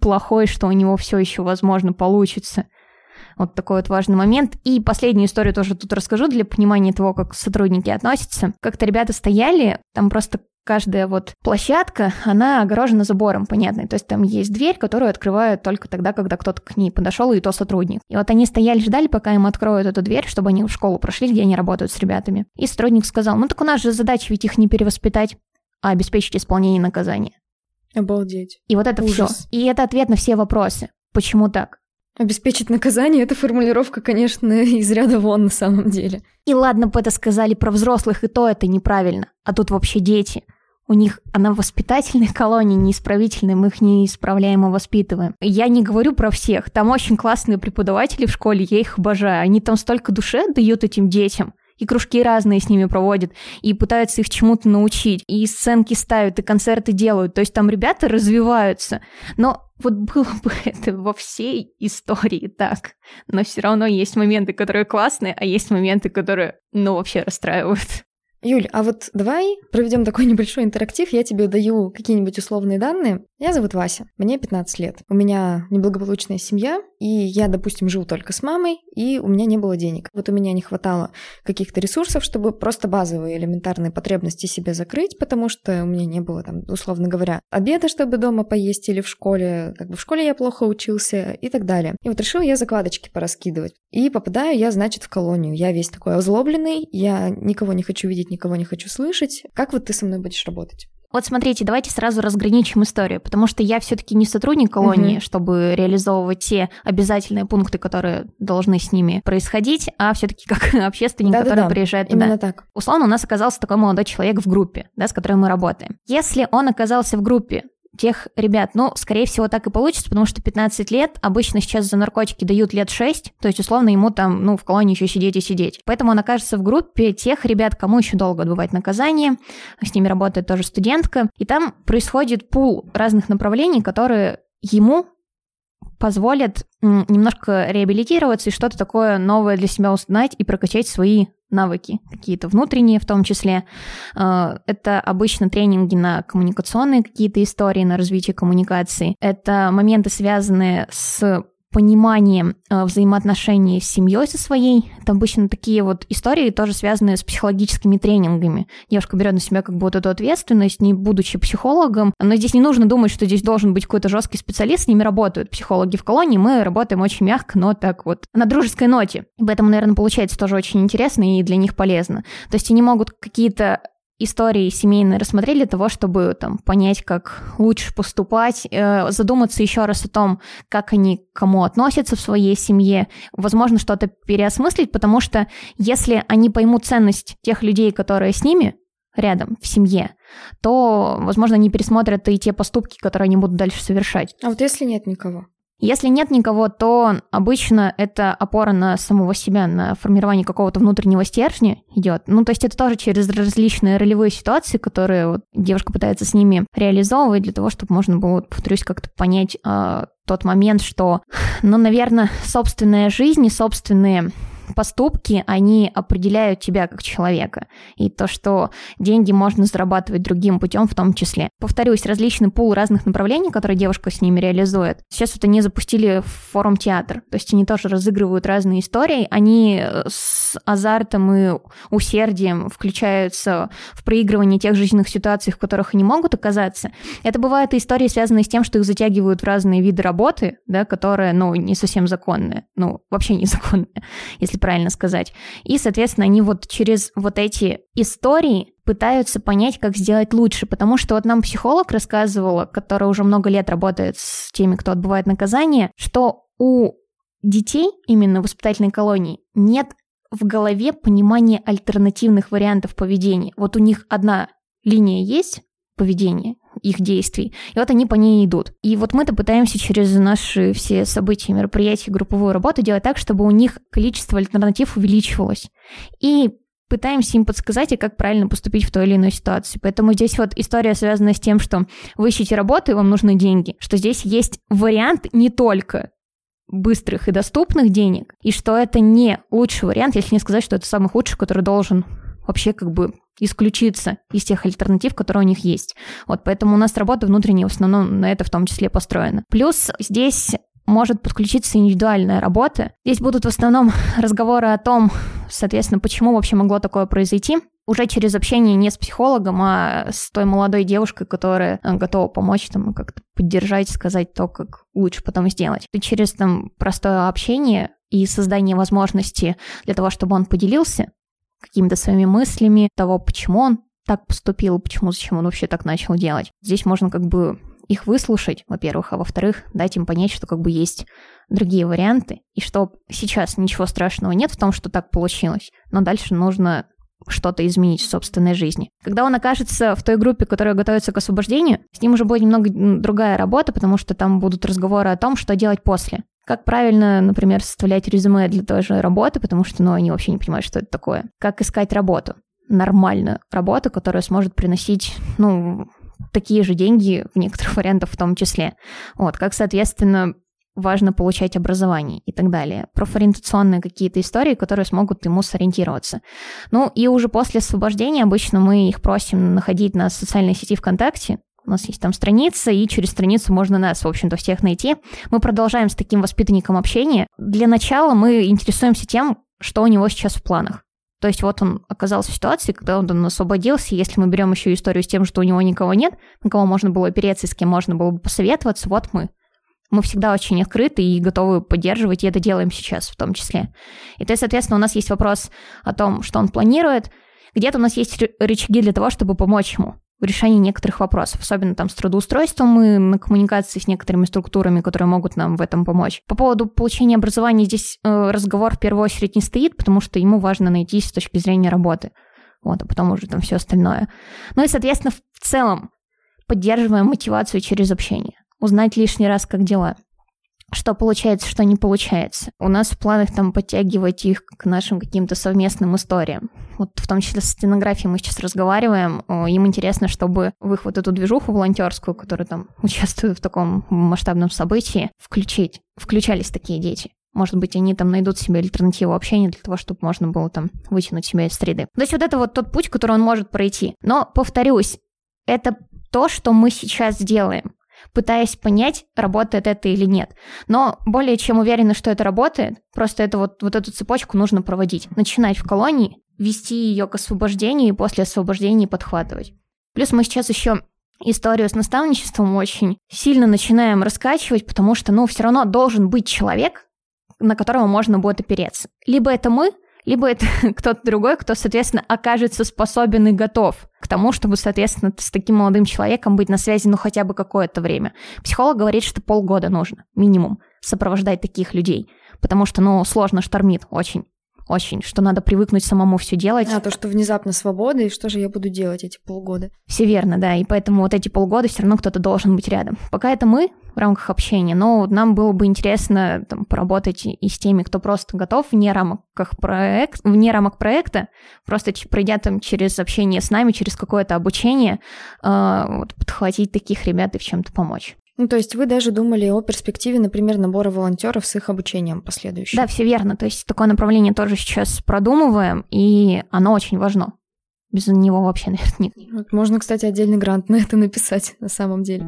плохой, что у него все еще, возможно, получится. Вот такой вот важный момент. И последнюю историю тоже тут расскажу для понимания того, как сотрудники относятся. Как-то ребята стояли, там просто каждая вот площадка, она огорожена забором, понятно. То есть там есть дверь, которую открывают только тогда, когда кто-то к ней подошел, и то сотрудник. И вот они стояли, ждали, пока им откроют эту дверь, чтобы они в школу прошли, где они работают с ребятами. И сотрудник сказал, ну так у нас же задача ведь их не перевоспитать, а обеспечить исполнение наказания. Обалдеть. И вот это все. И это ответ на все вопросы. Почему так? Обеспечить наказание – это формулировка, конечно, из ряда вон на самом деле. И ладно бы это сказали про взрослых, и то это неправильно. А тут вообще дети. У них она в воспитательной колонии, неисправительной, мы их неисправляемо воспитываем. Я не говорю про всех. Там очень классные преподаватели в школе, я их обожаю. Они там столько души отдают этим детям. И кружки разные с ними проводят, и пытаются их чему-то научить, и сценки ставят, и концерты делают. То есть там ребята развиваются. Но вот было бы это во всей истории так. Но все равно есть моменты, которые классные, а есть моменты, которые, ну, вообще расстраивают. Юль, а вот давай проведем такой небольшой интерактив. Я тебе даю какие-нибудь условные данные. Я зовут Вася, мне пятнадцать лет. У меня неблагополучная семья, и я, допустим, живу только с мамой, и у меня не было денег. Вот у меня не хватало каких-то ресурсов, чтобы просто базовые элементарные потребности себе закрыть, потому что у меня не было, там, условно говоря, обеда, чтобы дома поесть или в школе. Как бы в школе я плохо учился и так далее. И вот решила я закладочки пораскидывать. И попадаю я, значит, в колонию. Я весь такой озлобленный, я никого не хочу видеть, никого не хочу слышать. Как вот ты со мной будешь работать? Вот смотрите, давайте сразу разграничим историю, потому что я все-таки не сотрудник колонии, mm-hmm. чтобы реализовывать те обязательные пункты, которые должны с ними происходить, а все-таки как общественник, да, который да, да. приезжает туда. Именно так. Условно, у нас оказался такой молодой человек в группе, да, с которой мы работаем. Если он оказался в группе тех ребят, ну, скорее всего, так и получится, потому что пятнадцать лет, обычно сейчас за наркотики дают лет шесть, то есть, условно, ему там, ну, в колонии еще сидеть и сидеть. Поэтому он окажется в группе тех ребят, кому еще долго отбывать наказание, с ними работает тоже студентка, и там происходит пул разных направлений, которые ему позволят немножко реабилитироваться и что-то такое новое для себя узнать и прокачать свои навыки, какие-то внутренние в том числе. Это обычно тренинги на коммуникационные какие-то истории, на развитие коммуникации. Это моменты, связанные с пониманием взаимоотношений с семьей со своей. Это обычно такие вот истории, тоже связанные с психологическими тренингами. Девушка берет на себя как бы вот эту ответственность, не будучи психологом. Но здесь не нужно думать, что здесь должен быть какой-то жесткий специалист, с ними работают психологи в колонии, мы работаем очень мягко, но так вот на дружеской ноте. Поэтому, наверное, получается тоже очень интересно и для них полезно. То есть они могут какие-то истории семейные рассмотрели для того, чтобы там понять, как лучше поступать, задуматься еще раз о том, как они к кому относятся в своей семье, возможно, что-то переосмыслить, потому что если они поймут ценность тех людей, которые с ними рядом, в семье, то, возможно, они пересмотрят и те поступки, которые они будут дальше совершать. А вот если нет никого? Если нет никого, то обычно это опора на самого себя, на формирование какого-то внутреннего стержня идет. Ну, то есть это тоже через различные ролевые ситуации, которые вот девушка пытается с ними реализовывать для того, чтобы можно было, повторюсь, как-то понять э, тот момент, что, ну, наверное, собственная жизнь и собственные поступки, они определяют тебя как человека. И то, что деньги можно зарабатывать другим путем в том числе. Повторюсь, различный пул разных направлений, которые девушка с ними реализует. Сейчас вот они запустили форум театр. То есть они тоже разыгрывают разные истории. Они с азартом и усердием включаются в проигрывание тех жизненных ситуаций, в которых они могут оказаться. Это бывают и истории, связанные с тем, что их затягивают в разные виды работы, да, которые, ну, не совсем законные. Ну, вообще незаконные, если правильно сказать. И, соответственно, они вот через вот эти истории пытаются понять, как сделать лучше, потому что вот нам психолог рассказывала, которая уже много лет работает с теми, кто отбывает наказание, что у детей именно в воспитательной колонии нет в голове понимания альтернативных вариантов поведения. Вот у них одна линия есть поведения, их действий, и вот они по ней идут. И вот мы-то пытаемся через наши все события, мероприятия, групповую работу делать так, чтобы у них количество альтернатив увеличивалось. И пытаемся им подсказать, и как правильно поступить в той или иной ситуации. Поэтому здесь вот история связана с тем, что вы ищете работу, и вам нужны деньги, что здесь есть вариант не только быстрых и доступных денег, и что это не лучший вариант, если не сказать, что это самый худший, который должен вообще как бы исключиться из тех альтернатив, которые у них есть. Вот, поэтому у нас работа внутренняя в основном на это в том числе построена. Плюс здесь может подключиться индивидуальная работа. Здесь будут в основном разговоры о том, соответственно, почему вообще могло такое произойти. Уже через общение не с психологом, а с той молодой девушкой, которая готова помочь там как-то поддержать, сказать то, как лучше потом сделать. И через там простое общение и создание возможности для того, чтобы он поделился какими-то своими мыслями, того, почему он так поступил, почему, зачем он вообще так начал делать. Здесь можно как бы их выслушать, во-первых, а во-вторых, дать им понять, что как бы есть другие варианты, и что сейчас ничего страшного нет в том, что так получилось, но дальше нужно что-то изменить в собственной жизни. Когда он окажется в той группе, которая готовится к освобождению, с ним уже будет немного другая работа, потому что там будут разговоры о том, что делать после. Как правильно, например, составлять резюме для той же работы, потому что, ну, они вообще не понимают, что это такое. Как искать работу, нормальную работу, которая сможет приносить, ну, такие же деньги в некоторых вариантах в том числе. Вот, как, соответственно, важно получать образование и так далее. Профориентационные какие-то истории, которые смогут ему сориентироваться. Ну, и уже после освобождения обычно мы их просим находить на социальной сети ВКонтакте. У нас есть там страница, и через страницу можно нас, в общем-то, всех найти. Мы продолжаем с таким воспитанником общение. Для начала мы интересуемся тем, что у него сейчас в планах. То есть вот он оказался в ситуации, когда он освободился, если мы берем еще историю с тем, что у него никого нет, на кого можно было опереться, с кем можно было бы посоветоваться, вот мы. Мы всегда очень открыты и готовы поддерживать, и это делаем сейчас в том числе. И то есть, соответственно, у нас есть вопрос о том, что он планирует. Где-то у нас есть рычаги для того, чтобы помочь ему в решении некоторых вопросов, особенно там с трудоустройством и на коммуникации с некоторыми структурами, которые могут нам в этом помочь. По поводу получения образования здесь э, разговор в первую очередь не стоит, потому что ему важно найтись с точки зрения работы, вот, а потом уже там все остальное. Ну и, соответственно, в целом поддерживаем мотивацию через общение. Узнать лишний раз, как дела. Что получается, что не получается. У нас в планах там подтягивать их к нашим каким-то совместным историям. Вот в том числе с стенографией мы сейчас разговариваем. Им интересно, чтобы в их вот эту движуху волонтерскую, которая там участвует в таком масштабном событии, включить. Включались такие дети. Может быть, они там найдут себе альтернативу общения для того, чтобы можно было там вытянуть себя из среды. То есть вот это вот тот путь, который он может пройти. Но, повторюсь, это то, что мы сейчас делаем, пытаясь понять, работает это или нет. Но более чем уверена, что это работает, просто это вот, вот эту цепочку нужно проводить. Начинать в колонии, вести ее к освобождению и после освобождения подхватывать. Плюс мы сейчас еще историю с наставничеством очень сильно начинаем раскачивать, потому что, ну, все равно должен быть человек, на которого можно будет опереться. Либо это мы, либо это кто-то другой, кто, соответственно, окажется способен и готов к тому, чтобы, соответственно, с таким молодым человеком быть на связи, ну, хотя бы какое-то время. Психолог говорит, что полгода нужно, минимум, сопровождать таких людей, потому что, ну, сложно, штормит очень, очень, что надо привыкнуть самому все делать. А то, что внезапно свобода, и что же я буду делать эти полгода? Все верно, да, и поэтому вот эти полгода все равно кто-то должен быть рядом. Пока это мы в рамках общения, но нам было бы интересно там поработать и с теми, кто просто готов вне рамках проект, вне рамок проекта, просто пройдя там через общение с нами, через какое-то обучение, э, вот, подхватить таких ребят и в чем-то помочь. Ну, то есть вы даже думали о перспективе, например, набора волонтеров с их обучением последующим. Да, все верно. То есть такое направление тоже сейчас продумываем, и оно очень важно. Без него вообще, наверное, нет. Вот можно, кстати, отдельный грант на это написать на самом деле.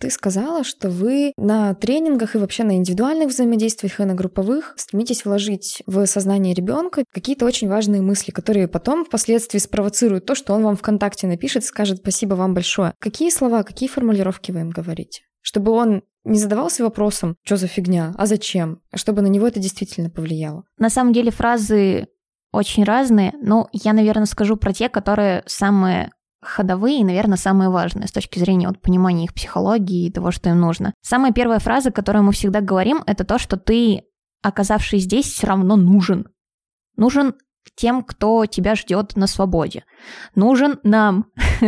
Ты сказала, что вы на тренингах и вообще на индивидуальных взаимодействиях и на групповых стремитесь вложить в сознание ребенка какие-то очень важные мысли, которые потом впоследствии спровоцируют то, что он вам ВКонтакте напишет, скажет «спасибо вам большое». Какие слова, какие формулировки вы им говорите? Чтобы он не задавался вопросом «что за фигня?», «а зачем?», чтобы на него это действительно повлияло. На самом деле фразы очень разные, но я, наверное, скажу про те, которые самые ходовые и, наверное, самые важные с точки зрения вот, понимания их психологии и того, что им нужно. Самая первая фраза, которую мы всегда говорим, это то, что ты, оказавшись здесь, все равно нужен. Нужен тем, кто тебя ждет на свободе. Нужен нам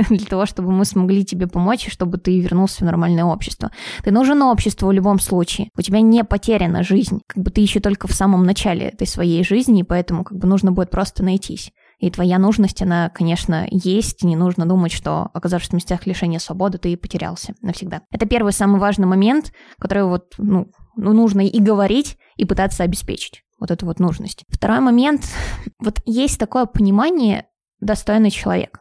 для того, чтобы мы смогли тебе помочь, и чтобы ты вернулся в нормальное общество. Ты нужен обществу в любом случае. У тебя не потеряна жизнь. Как бы ты еще только в самом начале этой своей жизни, и поэтому как бы нужно будет просто найтись. И твоя нужность, она, конечно, есть. Не нужно думать, что, оказавшись в местах лишения свободы, ты потерялся навсегда. Это первый самый важный момент, который вот, ну, нужно и говорить, и пытаться обеспечить. Вот эту вот нужность. Второй момент. Вот есть такое понимание «достойный человек».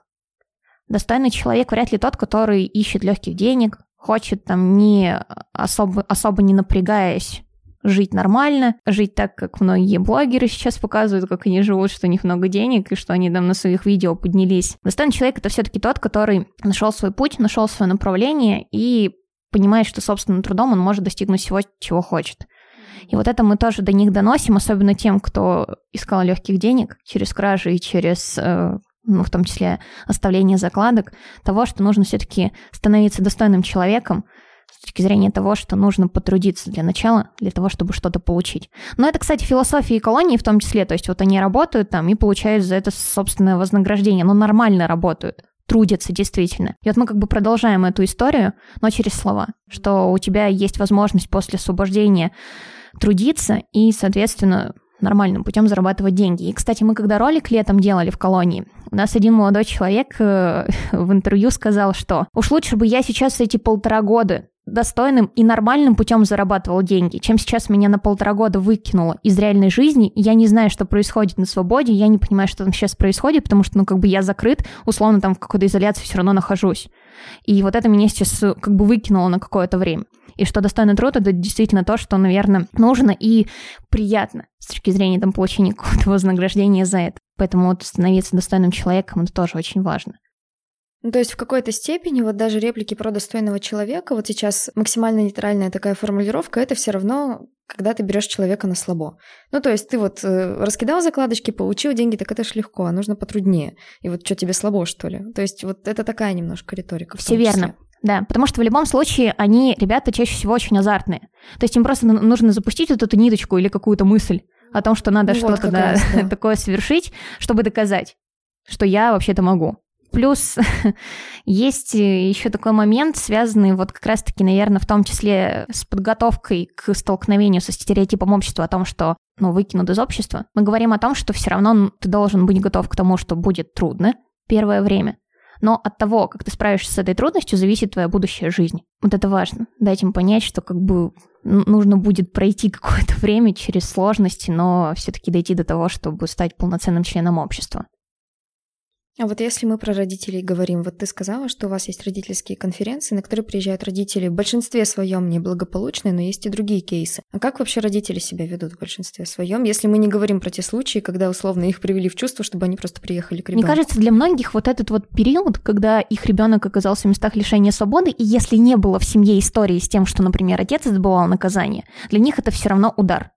Достойный человек вряд ли тот, который ищет легких денег, хочет там не особо, особо не напрягаясь, жить нормально, жить так, как многие блогеры сейчас показывают, как они живут, что у них много денег и что они там на своих видео поднялись. Достойный человек — это все-таки тот, который нашел свой путь, нашел свое направление и понимает, что собственным трудом он может достигнуть всего, чего хочет. И вот это мы тоже до них доносим, особенно тем, кто искал легких денег через кражи и через, ну, в том числе, оставление закладок, того, что нужно все-таки становиться достойным человеком, с точки зрения того, что нужно потрудиться для начала, для того, чтобы что-то получить. Но это, кстати, философия и колонии в том числе. То есть вот они работают там и получают за это собственное вознаграждение. Но нормально работают, трудятся действительно. И вот мы как бы продолжаем эту историю, но через слова. Что у тебя есть возможность после освобождения трудиться и, соответственно, нормальным путем зарабатывать деньги. И, кстати, мы когда ролик летом делали в колонии, у нас один молодой человек э, в интервью сказал, что «Уж лучше бы я сейчас эти полтора года достойным и нормальным путем зарабатывал деньги, чем сейчас меня на полтора года выкинуло из реальной жизни, я не знаю, что происходит на свободе, я не понимаю, что там сейчас происходит, потому что, ну, как бы я закрыт, условно, там в какой-то изоляции все равно нахожусь. И вот это меня сейчас как бы выкинуло на какое-то время». И что достойный труд — это действительно то, что, наверное, нужно и приятно с точки зрения там получения какого-то вознаграждения за это. Поэтому вот становиться достойным человеком — это тоже очень важно. Ну, то есть в какой-то степени вот даже реплики про достойного человека, вот сейчас максимально нейтральная такая формулировка, это все равно когда ты берешь человека на слабо. Ну, то есть ты вот раскидал закладочки, получил деньги, так это ж легко, а нужно потруднее. И вот что, тебе слабо, что ли? То есть вот это такая немножко риторика. Все верно. Да, потому что в любом случае они, ребята, чаще всего очень азартные. То есть им просто нужно запустить вот эту ниточку или какую-то мысль о том, что надо ну что-то вот да, раз, да. такое совершить, чтобы доказать, что я вообще-то могу. Плюс есть еще такой момент, связанный вот как раз-таки, наверное, в том числе с подготовкой к столкновению со стереотипом общества о том, что ну, выкинут из общества. Мы говорим о том, что все равно ты должен быть готов к тому, что будет трудно первое время. Но от того, как ты справишься с этой трудностью, зависит твоя будущая жизнь. Вот это важно. Дать им понять, что как бы нужно будет пройти какое-то время через сложности, но все-таки дойти до того, чтобы стать полноценным членом общества. А вот если мы про родителей говорим, вот ты сказала, что у вас есть родительские конференции, на которые приезжают родители в большинстве своем неблагополучные, но есть и другие кейсы. А как вообще родители себя ведут в большинстве своем, если мы не говорим про те случаи, когда условно их привели в чувство, чтобы они просто приехали к ребенку? Мне кажется, для многих вот этот вот период, когда их ребенок оказался в местах лишения свободы, и если не было в семье истории с тем, что, например, отец отбывал наказание, для них это все равно удар.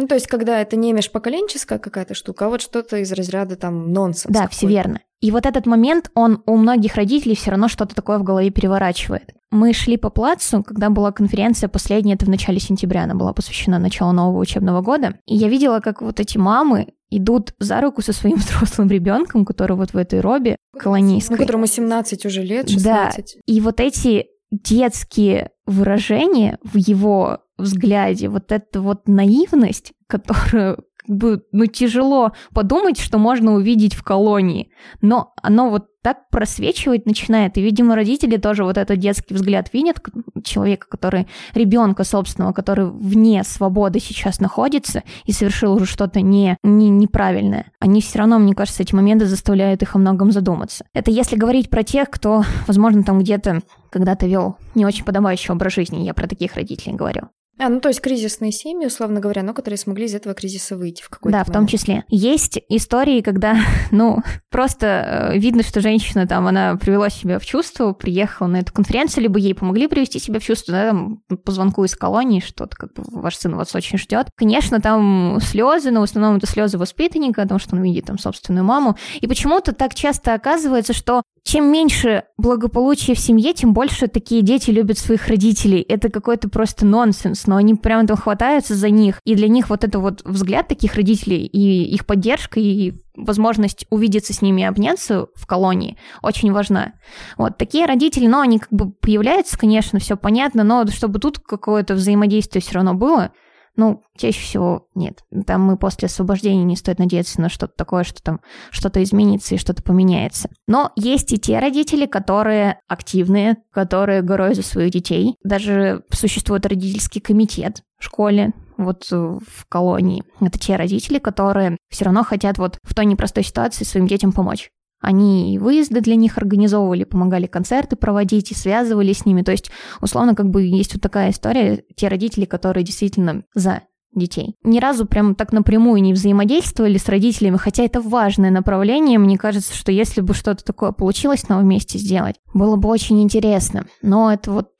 Ну, то есть, когда это не межпоколенческая какая-то штука, а вот что-то из разряда там нонсенс. Да, какой-то. Все верно. И вот этот момент, он у многих родителей все равно что-то такое в голове переворачивает. Мы шли по плацу, когда была конференция последняя, это в начале сентября, она была посвящена началу нового учебного года. И я видела, как вот эти мамы идут за руку со своим взрослым ребенком, который вот в этой робе колонийской. Ну, которому семнадцать уже лет, шестнадцать. Да, и вот эти детские выражения в его взгляде, вот эта вот наивность, которую как бы, ну, тяжело подумать, что можно увидеть в колонии, но оно вот так просвечивать начинает, и, видимо, родители тоже вот этот детский взгляд видят человека, который, ребенка собственного, который вне свободы сейчас находится и совершил уже что-то не, не, неправильное. Они все равно, мне кажется, эти моменты заставляют их о многом задуматься. Это если говорить про тех, кто, возможно, там где-то когда-то вел не очень подобающий образ жизни, я про таких родителей говорю. А, ну то есть кризисные семьи, условно говоря, но которые смогли из этого кризиса выйти в какой-то да, момент. В том числе. Есть истории, когда, ну, просто видно, что женщина там, она привела себя в чувство, приехала на эту конференцию, либо ей помогли привести себя в чувство, да, там, по звонку из колонии, что-то, как бы, ваш сын вас очень ждет. Конечно, там слезы, но в основном это слезы воспитанника, потому что он видит там собственную маму. И почему-то так часто оказывается, что чем меньше благополучия в семье, тем больше такие дети любят своих родителей. Это какой-то просто нонсенс, но они прямо там хватаются за них. И для них вот это вот взгляд таких родителей и их поддержка, и возможность увидеться с ними и обняться в колонии очень важна. Вот такие родители, но ну, они как бы появляются, конечно, все понятно, но чтобы тут какое-то взаимодействие все равно было, ну, чаще всего нет. Там мы после освобождения не стоит надеяться на что-то такое, что там что-то изменится и что-то поменяется. Но есть и те родители, которые активные, которые горой за своих детей. Даже существует родительский комитет в школе, вот в колонии. Это те родители, которые все равно хотят вот в той непростой ситуации своим детям помочь. Они и выезды для них организовывали, помогали концерты проводить и связывали с ними. То есть, условно, как бы есть вот такая история, те родители, которые действительно за детей. Ни разу прям так напрямую не взаимодействовали с родителями, хотя это важное направление. Мне кажется, что если бы что-то такое получилось нам вместе сделать, было бы очень интересно. Но это вот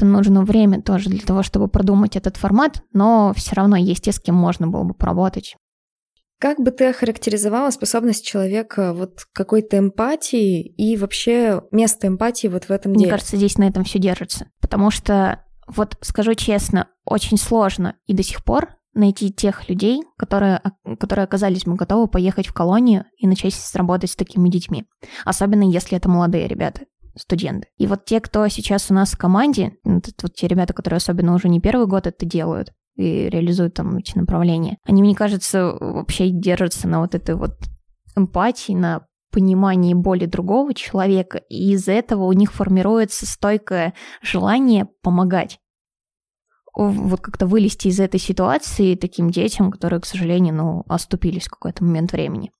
нужно время тоже для того, чтобы продумать этот формат, но все равно есть те, с кем можно было бы поработать. Как бы ты охарактеризовала способность человека вот к какой-то эмпатии и вообще место эмпатии вот в этом деле? Мне кажется, здесь на этом все держится. Потому что, вот скажу честно, очень сложно и до сих пор найти тех людей, которые, которые оказались бы готовы поехать в колонию и начать работать с такими детьми. Особенно если это молодые ребята, студенты. И вот те, кто сейчас у нас в команде, это вот те ребята, которые особенно уже не первый год это делают, и реализуют там эти направления. Они, мне кажется, вообще держатся на вот этой вот эмпатии, на понимании боли другого человека, и из-за этого у них формируется стойкое желание помогать. Вот как-то вылезти из этой ситуации таким детям, которые, к сожалению, ну, оступились в какой-то момент времени.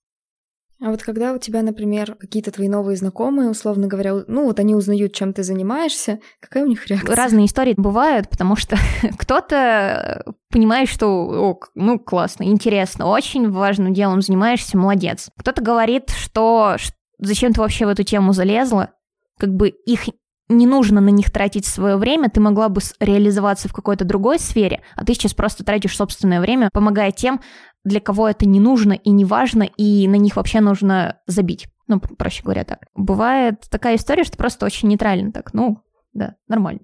А вот когда у тебя, например, какие-то твои новые знакомые, условно говоря, ну вот они узнают, чем ты занимаешься, какая у них реакция? Разные истории бывают, потому что кто-то понимает, что, о, ну классно, интересно, очень важным делом занимаешься, молодец. Кто-то говорит, что зачем ты вообще в эту тему залезла, как бы их не нужно на них тратить свое время, ты могла бы реализоваться в какой-то другой сфере, а ты сейчас просто тратишь собственное время, помогая тем, для кого это не нужно и не важно, и на них вообще нужно забить. Ну, проще говоря, так. Бывает такая история, что просто очень нейтрально так, ну, да, нормально.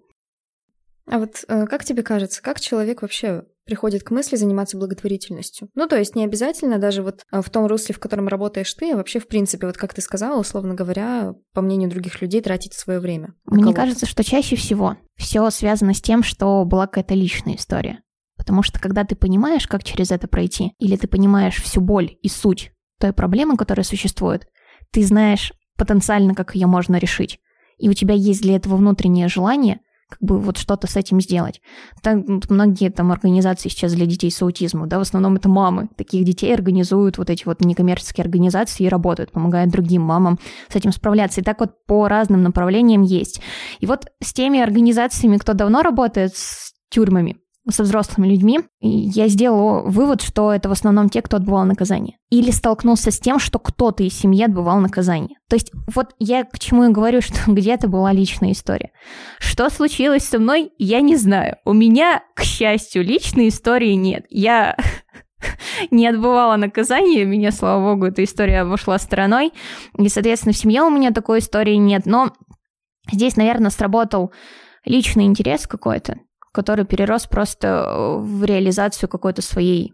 А вот как тебе кажется, как человек вообще приходит к мысли заниматься благотворительностью? Ну, то есть не обязательно даже вот в том русле, в котором работаешь ты, а вообще, в принципе, вот как ты сказала, условно говоря, по мнению других людей, тратить свое время. Мне кажется, что чаще всего все связано с тем, что была какая-то личная история. Потому что когда ты понимаешь, как через это пройти, или ты понимаешь всю боль и суть той проблемы, которая существует, ты знаешь потенциально, как ее можно решить. И у тебя есть для этого внутреннее желание как бы вот что-то с этим сделать. Так, многие там организации сейчас для детей с аутизмом, да, в основном это мамы. Таких детей организуют вот эти вот некоммерческие организации и работают, помогают другим мамам с этим справляться. И так вот по разным направлениям есть. И вот с теми организациями, кто давно работает с тюрьмами, со взрослыми людьми, я сделала вывод, что это в основном те, кто отбывал наказание. Или столкнулся с тем, что кто-то из семьи отбывал наказание. То есть вот я к чему и говорю, что где-то была личная история. Что случилось со мной, я не знаю. У меня, к счастью, личной истории нет. Я не отбывала наказание, меня, слава богу, эта история обошла стороной. И, соответственно, в семье у меня такой истории нет. Но здесь, наверное, сработал личный интерес какой-то, который перерос просто в реализацию какой-то своей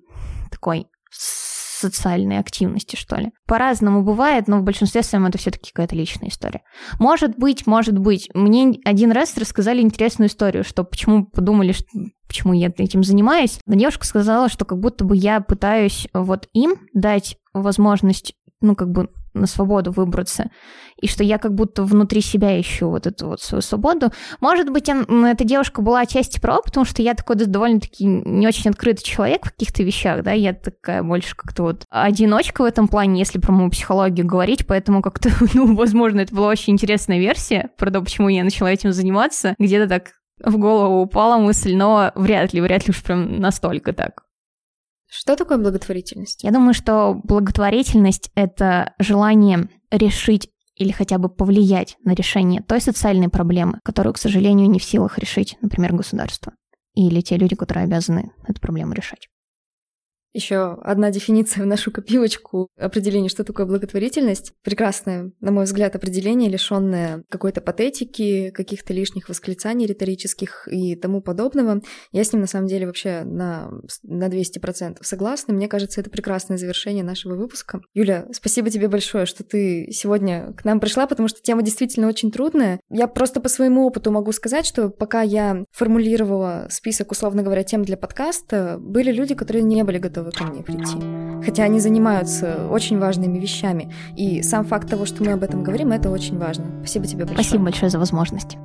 такой социальной активности, что ли. По-разному бывает, но в большинстве своем это все-таки какая-то личная история. Может быть, может быть. Мне один раз рассказали интересную историю, что почему подумали, что, почему я этим занимаюсь. Но девушка сказала, что как будто бы я пытаюсь вот им дать возможность, ну, как бы на свободу выбраться, и что я как будто внутри себя ищу вот эту вот свою свободу. Может быть, он, эта девушка была отчасти права, потому что я такой довольно-таки не очень открытый человек в каких-то вещах, да, я такая больше как-то вот одиночка в этом плане, если про мою психологию говорить, поэтому как-то, ну, возможно, это была очень интересная версия про то, почему я начала этим заниматься. Где-то так в голову упала мысль, но вряд ли, вряд ли уж прям настолько так. Что такое благотворительность? Я думаю, что благотворительность — это желание решить или хотя бы повлиять на решение той социальной проблемы, которую, к сожалению, не в силах решить, например, государство или те люди, которые обязаны эту проблему решать. Еще одна дефиниция в нашу копилочку определение, что такое благотворительность. Прекрасное, на мой взгляд, определение, лишенное какой-то патетики, каких-то лишних восклицаний риторических и тому подобного. Я с ним, на самом деле, вообще на, на двести процентов согласна. Мне кажется, это прекрасное завершение нашего выпуска. Юля, спасибо тебе большое, что ты сегодня к нам пришла, потому что тема действительно очень трудная. Я просто по своему опыту могу сказать, что пока я формулировала список, условно говоря, тем для подкаста, были люди, которые не были готовы ко мне прийти. Хотя они занимаются очень важными вещами. И сам факт того, что мы об этом говорим, это очень важно. Спасибо тебе большое. Спасибо большое за возможность.